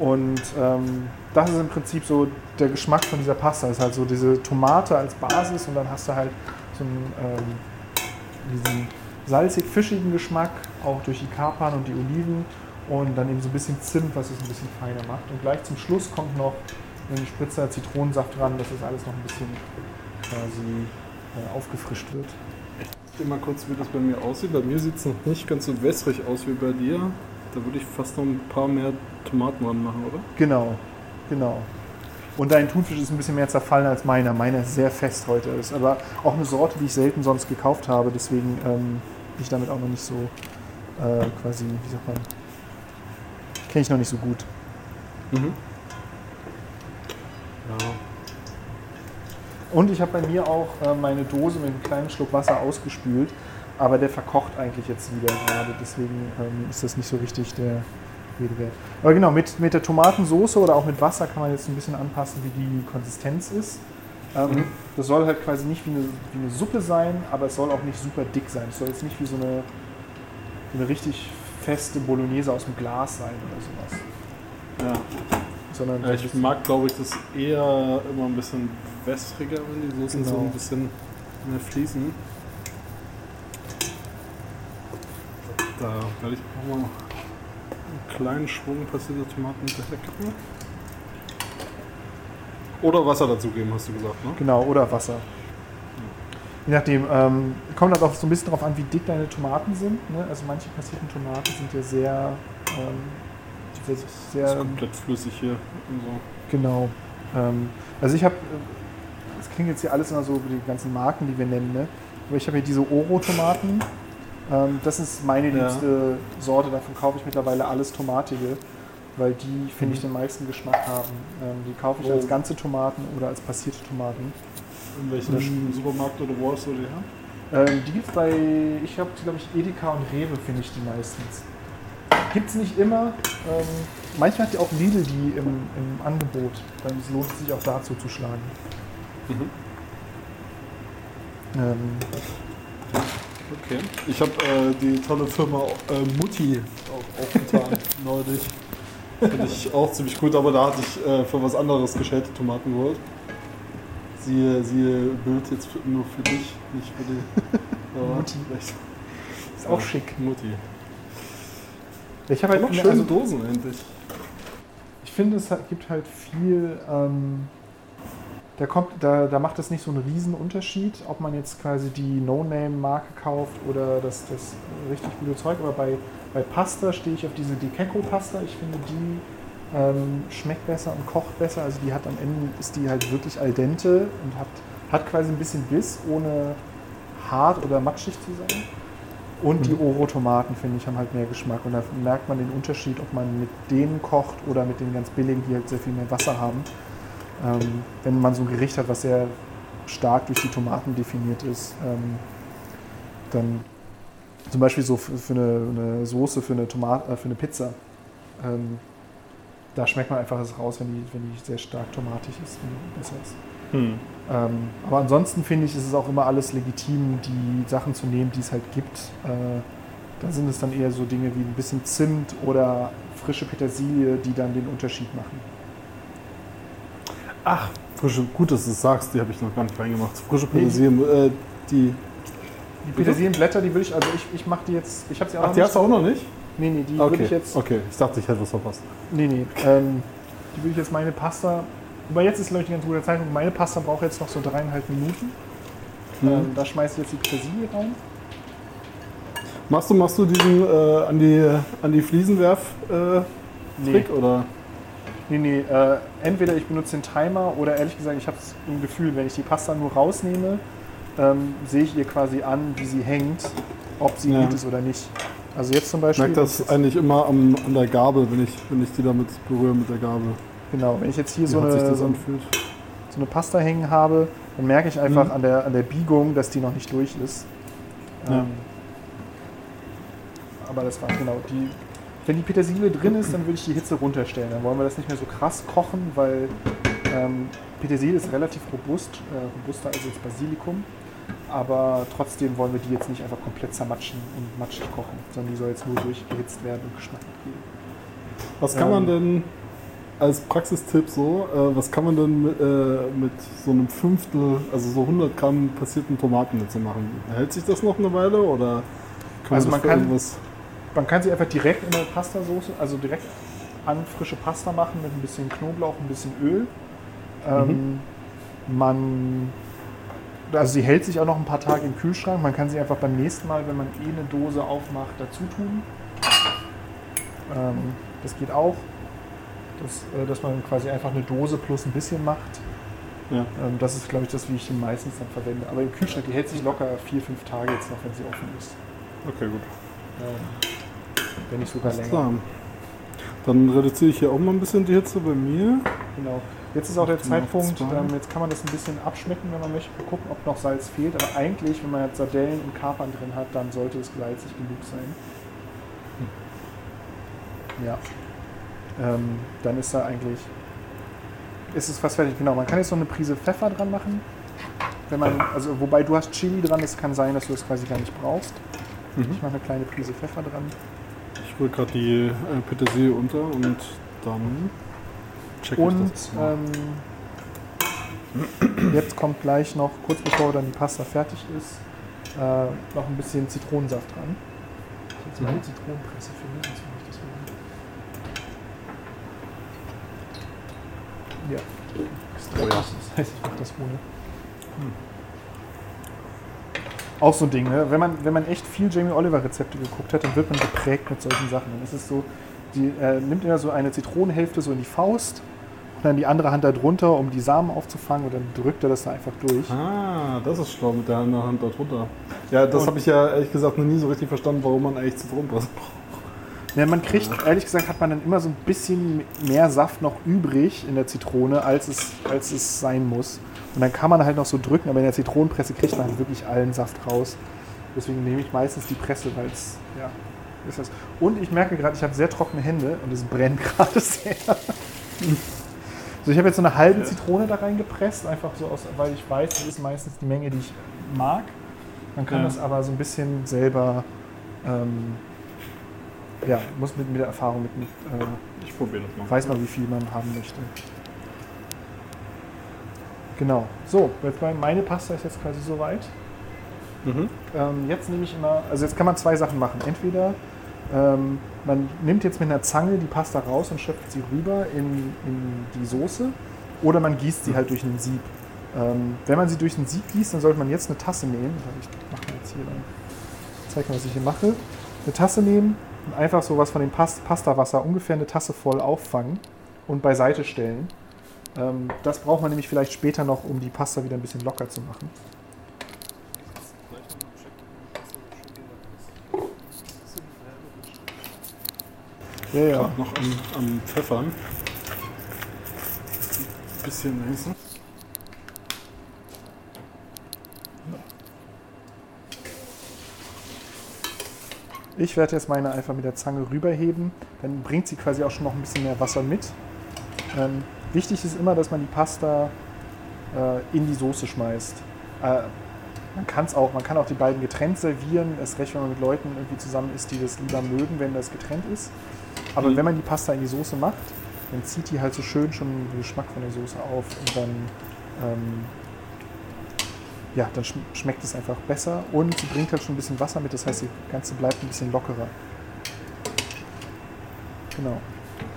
Und ähm, das ist im Prinzip so der Geschmack von dieser Pasta, ist halt so diese Tomate als Basis und dann hast du halt so einen, ähm, diesen salzig-fischigen Geschmack, auch durch die Kapern und die Oliven. Und dann eben so ein bisschen Zimt, was es ein bisschen feiner macht. Und gleich zum Schluss kommt noch ein Spritzer Zitronensaft dran, dass das alles noch ein bisschen quasi äh, aufgefrischt wird. Ich sehe mal kurz, wie das bei mir aussieht. Bei mir sieht es noch nicht ganz so wässrig aus wie bei dir. Da würde ich fast noch ein paar mehr Tomaten dran machen, oder? Genau, genau. Und dein Thunfisch ist ein bisschen mehr zerfallen als meiner. Meiner ist sehr fest heute. Ist aber auch eine Sorte, die ich selten sonst gekauft habe. Deswegen ähm, bin ich damit auch noch nicht so äh, quasi, wie sagt man, kenne ich noch nicht so gut. Mhm. Ja. Und ich habe bei mir auch äh, meine Dose mit einem kleinen Schluck Wasser ausgespült, aber der verkocht eigentlich jetzt wieder gerade, deswegen ähm, ist das nicht so richtig der Rede wert. Aber genau, mit, mit der Tomatensoße oder auch mit Wasser kann man jetzt ein bisschen anpassen, wie die Konsistenz ist. Ähm, mhm. Das soll halt quasi nicht wie eine, wie eine Suppe sein, aber es soll auch nicht super dick sein. Es soll jetzt nicht wie so eine, wie eine richtig feste Bolognese aus dem Glas sein oder sowas. Ja. sondern ja, ich mag, glaube ich, das eher immer ein bisschen wässriger, wenn die Soßen genau. so ein bisschen mehr fließen. Da werde ich auch mal einen kleinen Schwung passierte Tomaten hinterher kippen. Oder Wasser dazugeben, hast du gesagt, ne? Genau, oder Wasser. Je nachdem, ähm, kommt halt auch so ein bisschen darauf an, wie dick deine Tomaten sind. Ne? Also manche passierten Tomaten sind ja sehr... Ähm, sehr, sehr das ist komplett flüssig hier. Und so. Genau. Ähm, also ich habe, das klingt jetzt hier alles immer so über die ganzen Marken, die wir nennen, ne? Aber ich habe hier diese Oro-Tomaten. Ähm, das ist meine ja. liebste Sorte, davon kaufe ich mittlerweile alles Tomatige, weil die, finde mhm. ich, den meisten Geschmack haben. Ähm, die kaufe ich oh. als ganze Tomaten oder als passierte Tomaten. In welchen mhm. Supermarkt oder wo hast du die her? Ähm, die gibt es bei, ich habe, glaube ich, Edeka und Rewe, finde ich die meistens. Gibt es nicht immer. Ähm, manchmal hat ja auch Lidl die im, im Angebot. Dann lohnt es sich auch dazu zu schlagen. Mhm. Ähm. Okay. Ich habe äh, die tolle Firma äh, Mutti auch aufgetan neulich. Finde ich auch ziemlich gut, aber da hatte ich äh, für was anderes geschälte Tomaten geholt. Sie, sie bildet jetzt nur für dich, nicht für die. Mutti. Ist auch schick. Mutti. Ich habe halt noch schöne also, Dosen endlich. Ich finde, es gibt halt viel. Ähm, da, kommt, da, da macht es nicht so einen riesen Unterschied, ob man jetzt quasi die No-Name-Marke kauft oder das, das richtig gute Zeug. Aber bei, bei Pasta stehe ich auf diese De Cecco-Pasta. Ich finde, die Ähm, schmeckt besser und kocht besser, also die hat am Ende, ist die halt wirklich al dente und hat, hat quasi ein bisschen Biss, ohne hart oder matschig zu sein. Und mhm. die Oro-Tomaten, finde ich, haben halt mehr Geschmack und da merkt man den Unterschied, ob man mit denen kocht oder mit den ganz billigen, die halt sehr viel mehr Wasser haben. Ähm, wenn man so ein Gericht hat, was sehr stark durch die Tomaten definiert ist, ähm, dann zum Beispiel so für, für eine, eine Soße, für eine, Tomate, äh, für eine Pizza, ähm, da schmeckt man einfach das raus, wenn die, wenn die sehr stark tomatig ist, wenn die besser ist. Hm. Ähm, aber ansonsten finde ich, ist es auch immer alles legitim, die Sachen zu nehmen, die es halt gibt. Äh, da sind es dann eher so Dinge wie ein bisschen Zimt oder frische Petersilie, die dann den Unterschied machen. Ach, frische, gut, dass du es sagst, die habe ich noch gar nicht reingemacht. Frische Petersilie, nee. äh, die... Die Petersilienblätter, die würde ich, also ich, ich mache die jetzt, ich habe sie auch Ach, noch die nicht. Ach, die hast du auch noch nicht? Nee, nee, die okay. würde ich jetzt... Okay, ich dachte, ich hätte was verpasst. Nee, nee, ähm, die würde ich jetzt meine Pasta... Aber jetzt ist, glaube ich, eine ganz gute Zeitpunkt. Meine Pasta braucht jetzt noch so dreieinhalb Minuten. Mhm. Ähm, da schmeiße ich jetzt die Petersilie rein. Machst du, machst du diesen äh, an die, an die Fliesenwerf-Trick, äh, nee. oder? Nee, nee, äh, entweder ich benutze den Timer oder ehrlich gesagt, ich habe ein Gefühl, wenn ich die Pasta nur rausnehme, ähm, sehe ich ihr quasi an, wie sie hängt, ob sie ja. gut ist oder nicht. Also jetzt zum Beispiel. Ich merke das eigentlich immer am, an der Gabel, wenn ich, wenn ich die damit berühre mit der Gabel. Genau, wenn ich jetzt hier so eine, so eine Pasta hängen habe, dann merke ich einfach mhm. an, der, an der Biegung, dass die noch nicht durch ist. Ja. Ähm, aber das war genau die. Wenn die Petersilie drin ist, dann würde ich die Hitze runterstellen. Dann wollen wir das nicht mehr so krass kochen, weil ähm, Petersilie ist relativ robust, äh, robuster als jetzt Basilikum. Aber trotzdem wollen wir die jetzt nicht einfach komplett zermatschen und matschig kochen, sondern die soll jetzt nur durchgehitzt werden und Geschmack geben. Was kann ähm, man denn als Praxistipp so, äh, was kann man denn mit, äh, mit so einem Fünftel, also so hundert Gramm passierten Tomatenmittel machen? Hält sich das noch eine Weile oder kann also man das man kann, man kann sie einfach direkt in der Pastasoße, also direkt an frische Pasta machen mit ein bisschen Knoblauch, ein bisschen Öl. Ähm, mhm. Man... Also sie hält sich auch noch ein paar Tage im Kühlschrank. Man kann sie einfach beim nächsten Mal, wenn man eh eine Dose aufmacht, dazu tun. Ähm, das geht auch, das, äh, dass man quasi einfach eine Dose plus ein bisschen macht. Ja. Ähm, das ist, glaube ich, das, wie ich den meistens dann verwende. Aber im Kühlschrank, die hält sich locker vier, fünf Tage jetzt noch, wenn sie offen ist. Okay, gut. Ähm, wenn nicht sogar länger. Klar. Dann reduziere ich hier auch mal ein bisschen die Hitze bei mir. Genau. Jetzt ist auch der Zeitpunkt, ähm, jetzt kann man das ein bisschen abschmecken, wenn man möchte, gucken, ob noch Salz fehlt. Aber eigentlich, wenn man jetzt Sardellen und Kapern drin hat, dann sollte es salzig genug sein. Ja. Ähm, dann ist da eigentlich, ist es fast fertig. Genau, man kann jetzt noch eine Prise Pfeffer dran machen. Wenn man, also, wobei du hast Chili dran, es kann sein, dass du das quasi gar nicht brauchst. Mhm. Ich mache eine kleine Prise Pfeffer dran. Ich rühre gerade die äh, Petersilie unter und dann... Check und das ähm, jetzt kommt gleich noch, kurz bevor dann die Pasta fertig ist, äh, noch ein bisschen Zitronensaft dran. Ich jetzt mal eine Zitronenpresse finde, sonst mache ich das ohne. Ja. Oh ja. Das heißt, ich mache das ohne. Hm. Auch so ein Ding, ne? Wenn man, wenn man echt viel Jamie Oliver Rezepte geguckt hat, dann wird man geprägt mit solchen Sachen. Dann ist es so, die äh, nimmt immer so eine Zitronenhälfte so in die Faust und dann die andere Hand da drunter, um die Samen aufzufangen, und dann drückt er das da einfach durch. Ah, das ist schlau mit der Hand da drunter. Ja, das habe ich ja ehrlich gesagt noch nie so richtig verstanden, warum man eigentlich Zitronenwasser braucht. Ja, man kriegt, ehrlich gesagt, hat man dann immer so ein bisschen mehr Saft noch übrig in der Zitrone, als es, als es sein muss. Und dann kann man halt noch so drücken, aber in der Zitronenpresse kriegt man halt wirklich allen Saft raus. Deswegen nehme ich meistens die Presse, weil es, ja, ist das. Und ich merke gerade, ich habe sehr trockene Hände und es brennt gerade sehr. So, ich habe jetzt so eine halbe Zitrone da reingepresst, einfach so, aus, weil ich weiß, das ist meistens die Menge, die ich mag. Man kann ja. das aber so ein bisschen selber, ähm, ja, muss mit, mit der Erfahrung mit, mit äh, ich probiere das mal. Weiß man, wie viel man haben möchte. Genau, so, meine Pasta ist jetzt quasi soweit. Mhm. Ähm, jetzt nehme ich immer, also jetzt kann man zwei Sachen machen. Entweder ähm, man nimmt jetzt mit einer Zange die Pasta raus und schöpft sie rüber in, in die Soße, oder man gießt sie halt durch einen Sieb. Ähm, wenn man sie durch einen Sieb gießt, dann sollte man jetzt eine Tasse nehmen. Ich mache jetzt hier dann, zeig mal, was ich hier mache. Eine Tasse nehmen und einfach so was von dem Past- Pastawasser ungefähr eine Tasse voll auffangen und beiseite stellen. Das braucht man nämlich vielleicht später noch, um die Pasta wieder ein bisschen locker zu machen. Ja, ja. Gerade noch am, am Pfeffern. Ein bisschen längst. Ich werde jetzt meine einfach mit der Zange rüberheben. Dann bringt sie quasi auch schon noch ein bisschen mehr Wasser mit. Ähm, Wichtig ist immer, dass man die Pasta äh, in die Soße schmeißt. Äh, man kann's auch, man kann auch die beiden getrennt servieren. Erst recht, wenn man mit Leuten irgendwie zusammen ist, die das lieber mögen, wenn das getrennt ist. Aber mhm. wenn man die Pasta in die Soße macht, dann zieht die halt so schön schon den Geschmack von der Soße auf. Und dann, ähm, ja, dann sch- schmeckt es einfach besser. Und sie bringt halt schon ein bisschen Wasser mit. Das heißt, die ganze bleibt ein bisschen lockerer. Genau.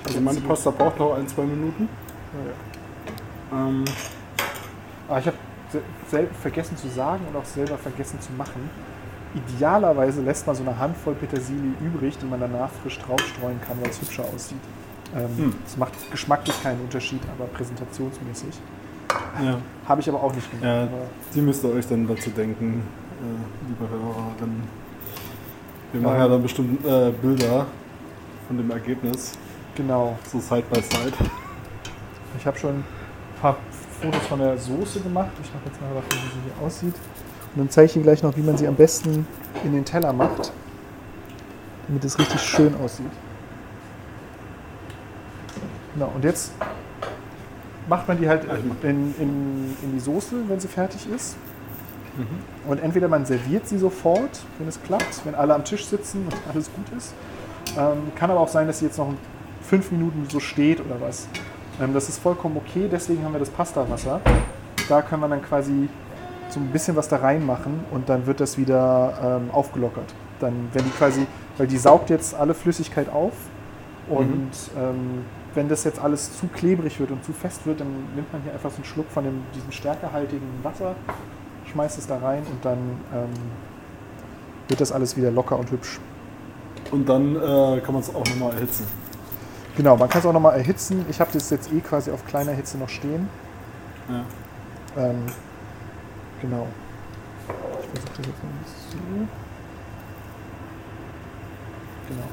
Also meine Pasta braucht noch ein, zwei Minuten. Ja. Ähm. Aber ich habe selten vergessen zu sagen und auch selber vergessen zu machen. Idealerweise lässt man so eine Handvoll Petersilie übrig, die man danach frisch draufstreuen kann, weil es hübscher aussieht. Ähm, hm. Das macht geschmacklich keinen Unterschied, aber präsentationsmäßig. Ja. Habe ich aber auch nicht gemacht. Sie ja, müsst ihr euch dann dazu denken, äh, liebe Hörerinnen. Wir machen ähm. ja dann bestimmt äh, Bilder von dem Ergebnis. Genau. So Side by Side. Ich habe schon ein paar Fotos von der Soße gemacht. Ich mache jetzt mal, wie sie hier aussieht. Und dann zeige ich Ihnen gleich noch, wie man sie am besten in den Teller macht, damit es richtig schön aussieht. Genau, und jetzt macht man die halt in, in, in die Soße, wenn sie fertig ist. Mhm. Und entweder man serviert sie sofort, wenn es klappt, wenn alle am Tisch sitzen und alles gut ist. Ähm, kann aber auch sein, dass sie jetzt noch fünf Minuten so steht oder was. Das ist vollkommen okay, deswegen haben wir das Pastawasser. Da kann man dann quasi so ein bisschen was da reinmachen und dann wird das wieder ähm, aufgelockert. Dann, wenn die quasi, weil die saugt jetzt alle Flüssigkeit auf und mhm. ähm, wenn das jetzt alles zu klebrig wird und zu fest wird, dann nimmt man hier einfach so einen Schluck von dem, diesem stärkerhaltigen Wasser, schmeißt es da rein und dann ähm, wird das alles wieder locker und hübsch. Und dann äh, kann man es auch nochmal erhitzen. Genau, man kann es auch nochmal erhitzen. Ich habe das jetzt eh quasi auf kleiner Hitze noch stehen. Ja. Ähm, genau. Ich versuche das jetzt mal so. Genau.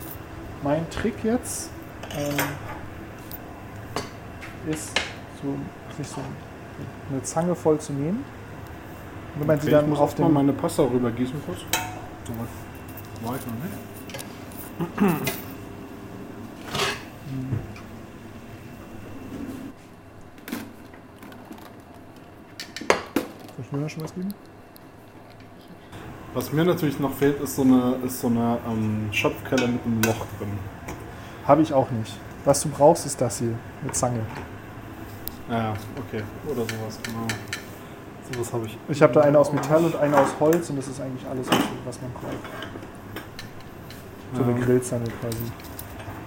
Mein Trick jetzt ähm, ist, so, sich so eine Zange voll zu nehmen. Und wenn man okay, sie dann ich muss auf den mal meine Pasta rüber gießen kurz. So weit noch nicht. Soll ich schon was geben? Was mir natürlich noch fehlt, ist so eine, ist so eine ähm, Schöpfkelle mit einem Loch drin. Habe ich auch nicht. Was du brauchst, ist das hier, eine Zange. Ja, okay. Oder sowas, genau. Sowas habe ich. Ich habe da eine aus Metall und eine aus Holz und das ist eigentlich alles, was man braucht. So eine ja. Grillzange quasi.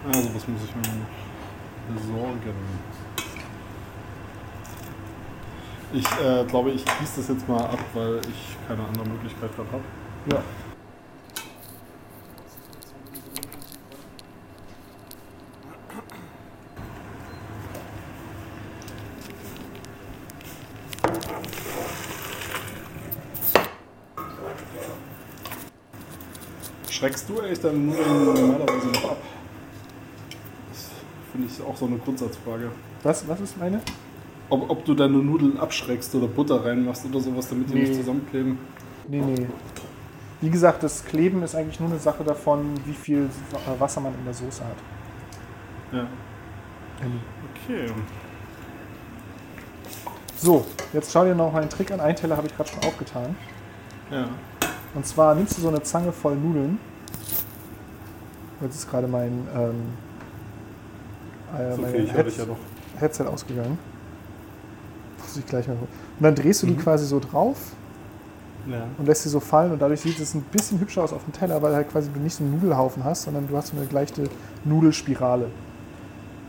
Ja, sowas muss ich mir besorgen. Ich äh, glaube, ich gieße das jetzt mal ab, weil ich keine andere Möglichkeit gerade habe. Ja. Schreckst du eigentlich deine Nudeln normalerweise noch ab? Das finde ich auch so eine Grundsatzfrage. Was, was ist meine? Ob, ob du deine Nudeln abschreckst oder Butter reinmachst oder sowas, damit die nee. nicht zusammenkleben? Nee, nee. Wie gesagt, das Kleben ist eigentlich nur eine Sache davon, wie viel Wasser man in der Soße hat. Ja. Mhm. Okay. So, jetzt schau dir noch mal einen Trick an. Einen Teller habe ich gerade schon aufgetan. Ja. Und zwar nimmst du so eine Zange voll Nudeln. Jetzt ist gerade mein, ähm, so mein Head- ja Headset ausgegangen. Muss ich gleich mal holen. Und dann drehst du die mhm. quasi so drauf ja. und lässt sie so fallen. Und dadurch sieht es ein bisschen hübscher aus auf dem Teller, weil halt quasi du nicht so einen Nudelhaufen hast, sondern du hast so eine gleiche Nudelspirale.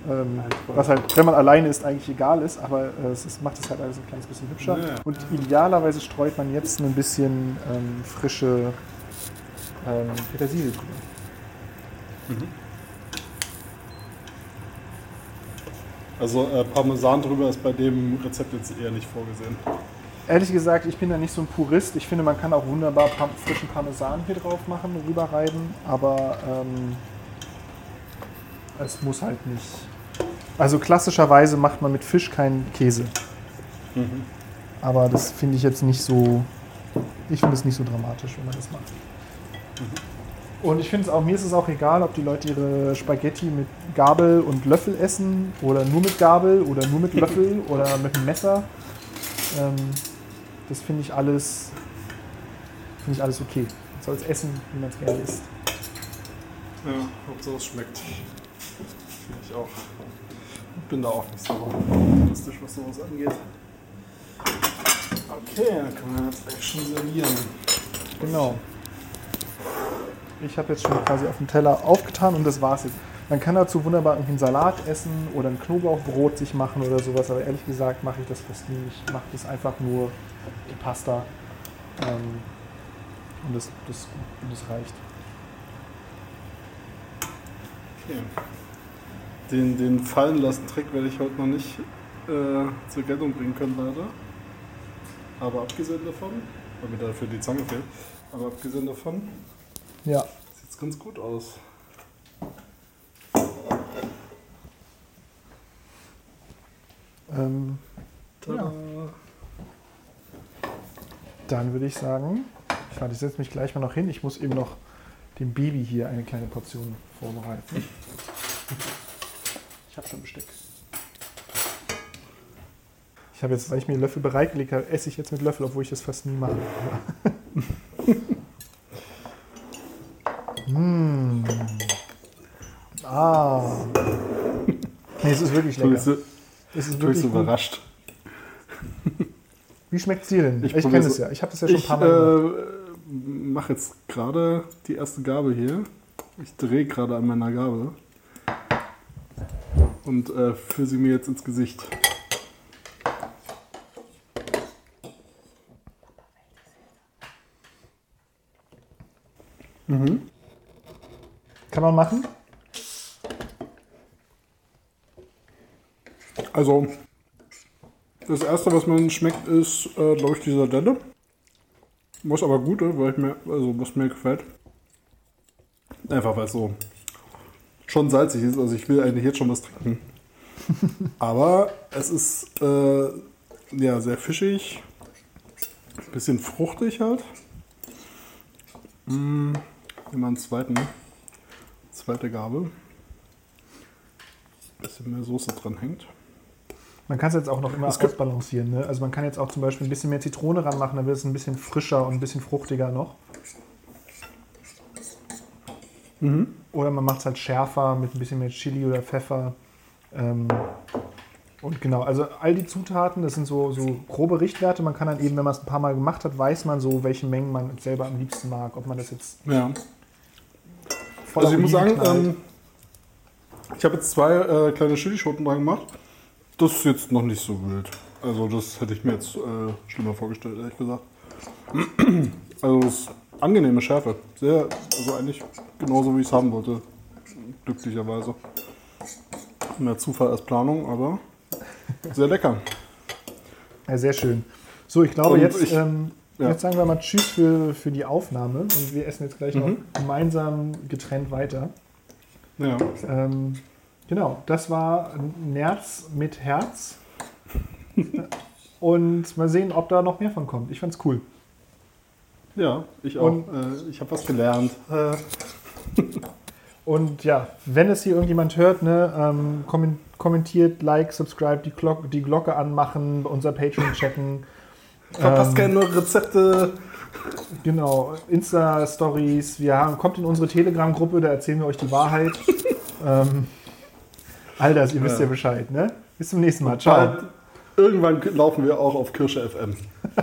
Ähm, was halt, wenn man alleine ist, eigentlich egal ist, aber äh, es ist, macht es halt alles ein kleines bisschen hübscher. Ja. Und idealerweise streut man jetzt ein bisschen ähm, frische ähm, Petersilie drüber. Mhm. Also äh, Parmesan drüber ist bei dem Rezept jetzt eher nicht vorgesehen. Ehrlich gesagt, ich bin da nicht so ein Purist. Ich finde, man kann auch wunderbar Par- frischen Parmesan hier drauf machen, rüberreiben, aber ähm, es muss halt nicht. Also klassischerweise macht man mit Fisch keinen Käse. Mhm. Aber das finde ich jetzt nicht so. Ich finde es nicht so dramatisch, wenn man das macht. Mhm. Und ich finde es auch, mir ist es auch egal, ob die Leute ihre Spaghetti mit Gabel und Löffel essen oder nur mit Gabel oder nur mit Löffel oder mit einem Messer. Ähm, das finde ich alles. Finde ich alles okay. Man soll es essen, wie man es gerne isst. Ja, Hauptsache es schmeckt. Ich auch. Bin da auch nicht so optimistisch, was sowas angeht. Okay, dann können wir jetzt gleich schon servieren. Genau. Ich habe jetzt schon quasi auf dem Teller aufgetan und das war's jetzt. Man kann dazu wunderbar irgendwie einen Salat essen oder ein Knoblauchbrot sich machen oder sowas, aber ehrlich gesagt mache ich das fast nie. Ich mache das einfach nur die Pasta ähm, und, das, das, und das reicht. Okay. Den, den fallen lassen Trick werde ich heute noch nicht äh, zur Geltung bringen können, leider. Aber abgesehen davon, weil mir dafür die Zange fehlt, aber abgesehen davon, ja, sieht es ganz gut aus. Ähm, Tada. Ja. Dann würde ich sagen, ich, ich setze mich gleich mal noch hin, ich muss eben noch dem Baby hier eine kleine Portion vorbereiten. Ich habe schon Besteck. Ich habe jetzt, weil ich mir Löffel bereitgelegt habe, esse ich jetzt mit Löffel, obwohl ich das fast nie mache. mmh. Ah. Nee, es ist wirklich lecker. Es ist wirklich gut. Überrascht. Wie schmeckt es dir denn? Ich, ich kenne es ja. Ich habe das ja schon ein paar Mal gemacht. Ich äh, mache jetzt gerade die erste Gabel hier. Ich drehe gerade an meiner Gabel. Und äh, führe sie mir jetzt ins Gesicht. Mhm. Kann man machen? Also, das erste, was man schmeckt, ist, äh, glaube ich, die Sardelle. Was aber gut ist, weil ich mir, also, was mir gefällt. Einfach weil es so schon salzig ist, also ich will eigentlich jetzt schon was trinken. Aber es ist äh, ja sehr fischig, ein bisschen fruchtig halt. Hm, nehmen wir einen zweiten, zweite Gabel. Ein bisschen mehr Soße dran hängt. Man kann es jetzt auch noch immer ausbalancieren, ne? Also man kann jetzt auch zum Beispiel ein bisschen mehr Zitrone ran machen, dann wird es ein bisschen frischer und ein bisschen fruchtiger noch. Mhm. Oder man macht es halt schärfer mit ein bisschen mehr Chili oder Pfeffer. Ähm, Und genau, also all die Zutaten, das sind so, so grobe Richtwerte. Man kann dann eben, wenn man es ein paar Mal gemacht hat, weiß man so, welche Mengen man selber am liebsten mag. Ob man das jetzt... Ja. Also ich muss sagen, ähm, ich habe jetzt zwei äh, kleine Chilischoten dran gemacht. Das ist jetzt noch nicht so wild. Also das hätte ich mir jetzt äh, schlimmer vorgestellt, ehrlich gesagt. Also es ist angenehme Schärfe. Sehr, also eigentlich genauso, wie ich es haben wollte. Glücklicherweise. Mehr Zufall als Planung, aber... Sehr lecker. Ja, sehr schön. So, ich glaube, jetzt, ich, ähm, ja. jetzt sagen wir mal Tschüss für, für die Aufnahme. Und wir essen jetzt gleich mhm. noch gemeinsam getrennt weiter. Ja. Ähm, genau, das war Nerds mit Herz. Und mal sehen, ob da noch mehr von kommt. Ich fand's cool. Ja, ich auch. Und, äh, ich habe was gelernt. Äh. Und ja, wenn es hier irgendjemand hört, ne, ähm, kommentiert. Kommentiert, like, subscribe, die Glocke, die Glocke anmachen, unser Patreon checken. Verpasst ähm, keine neuen Rezepte. Genau, Insta-Stories. Wir haben, kommt in unsere Telegram-Gruppe, da erzählen wir euch die Wahrheit. ähm, all das, ihr ja. wisst ja Bescheid. Ne? Bis zum nächsten Mal. Ciao. Bald, irgendwann laufen wir auch auf Kirsche F M.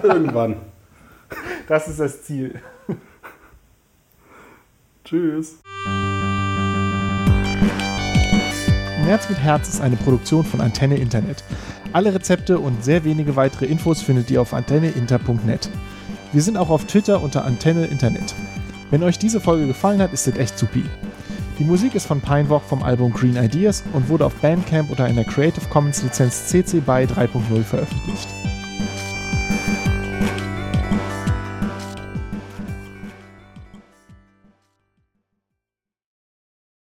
Irgendwann. Das ist das Ziel. Tschüss. Nerds mit Herz ist eine Produktion von Antenne Internet. Alle Rezepte und sehr wenige weitere Infos findet ihr auf antenne inter punkt net. Wir sind auch auf Twitter unter Antenne Internet. Wenn euch diese Folge gefallen hat, ist das echt supi. Die Musik ist von Pinewalk vom Album Green Ideas und wurde auf Bandcamp unter einer Creative Commons Lizenz C C B Y drei Punkt null veröffentlicht.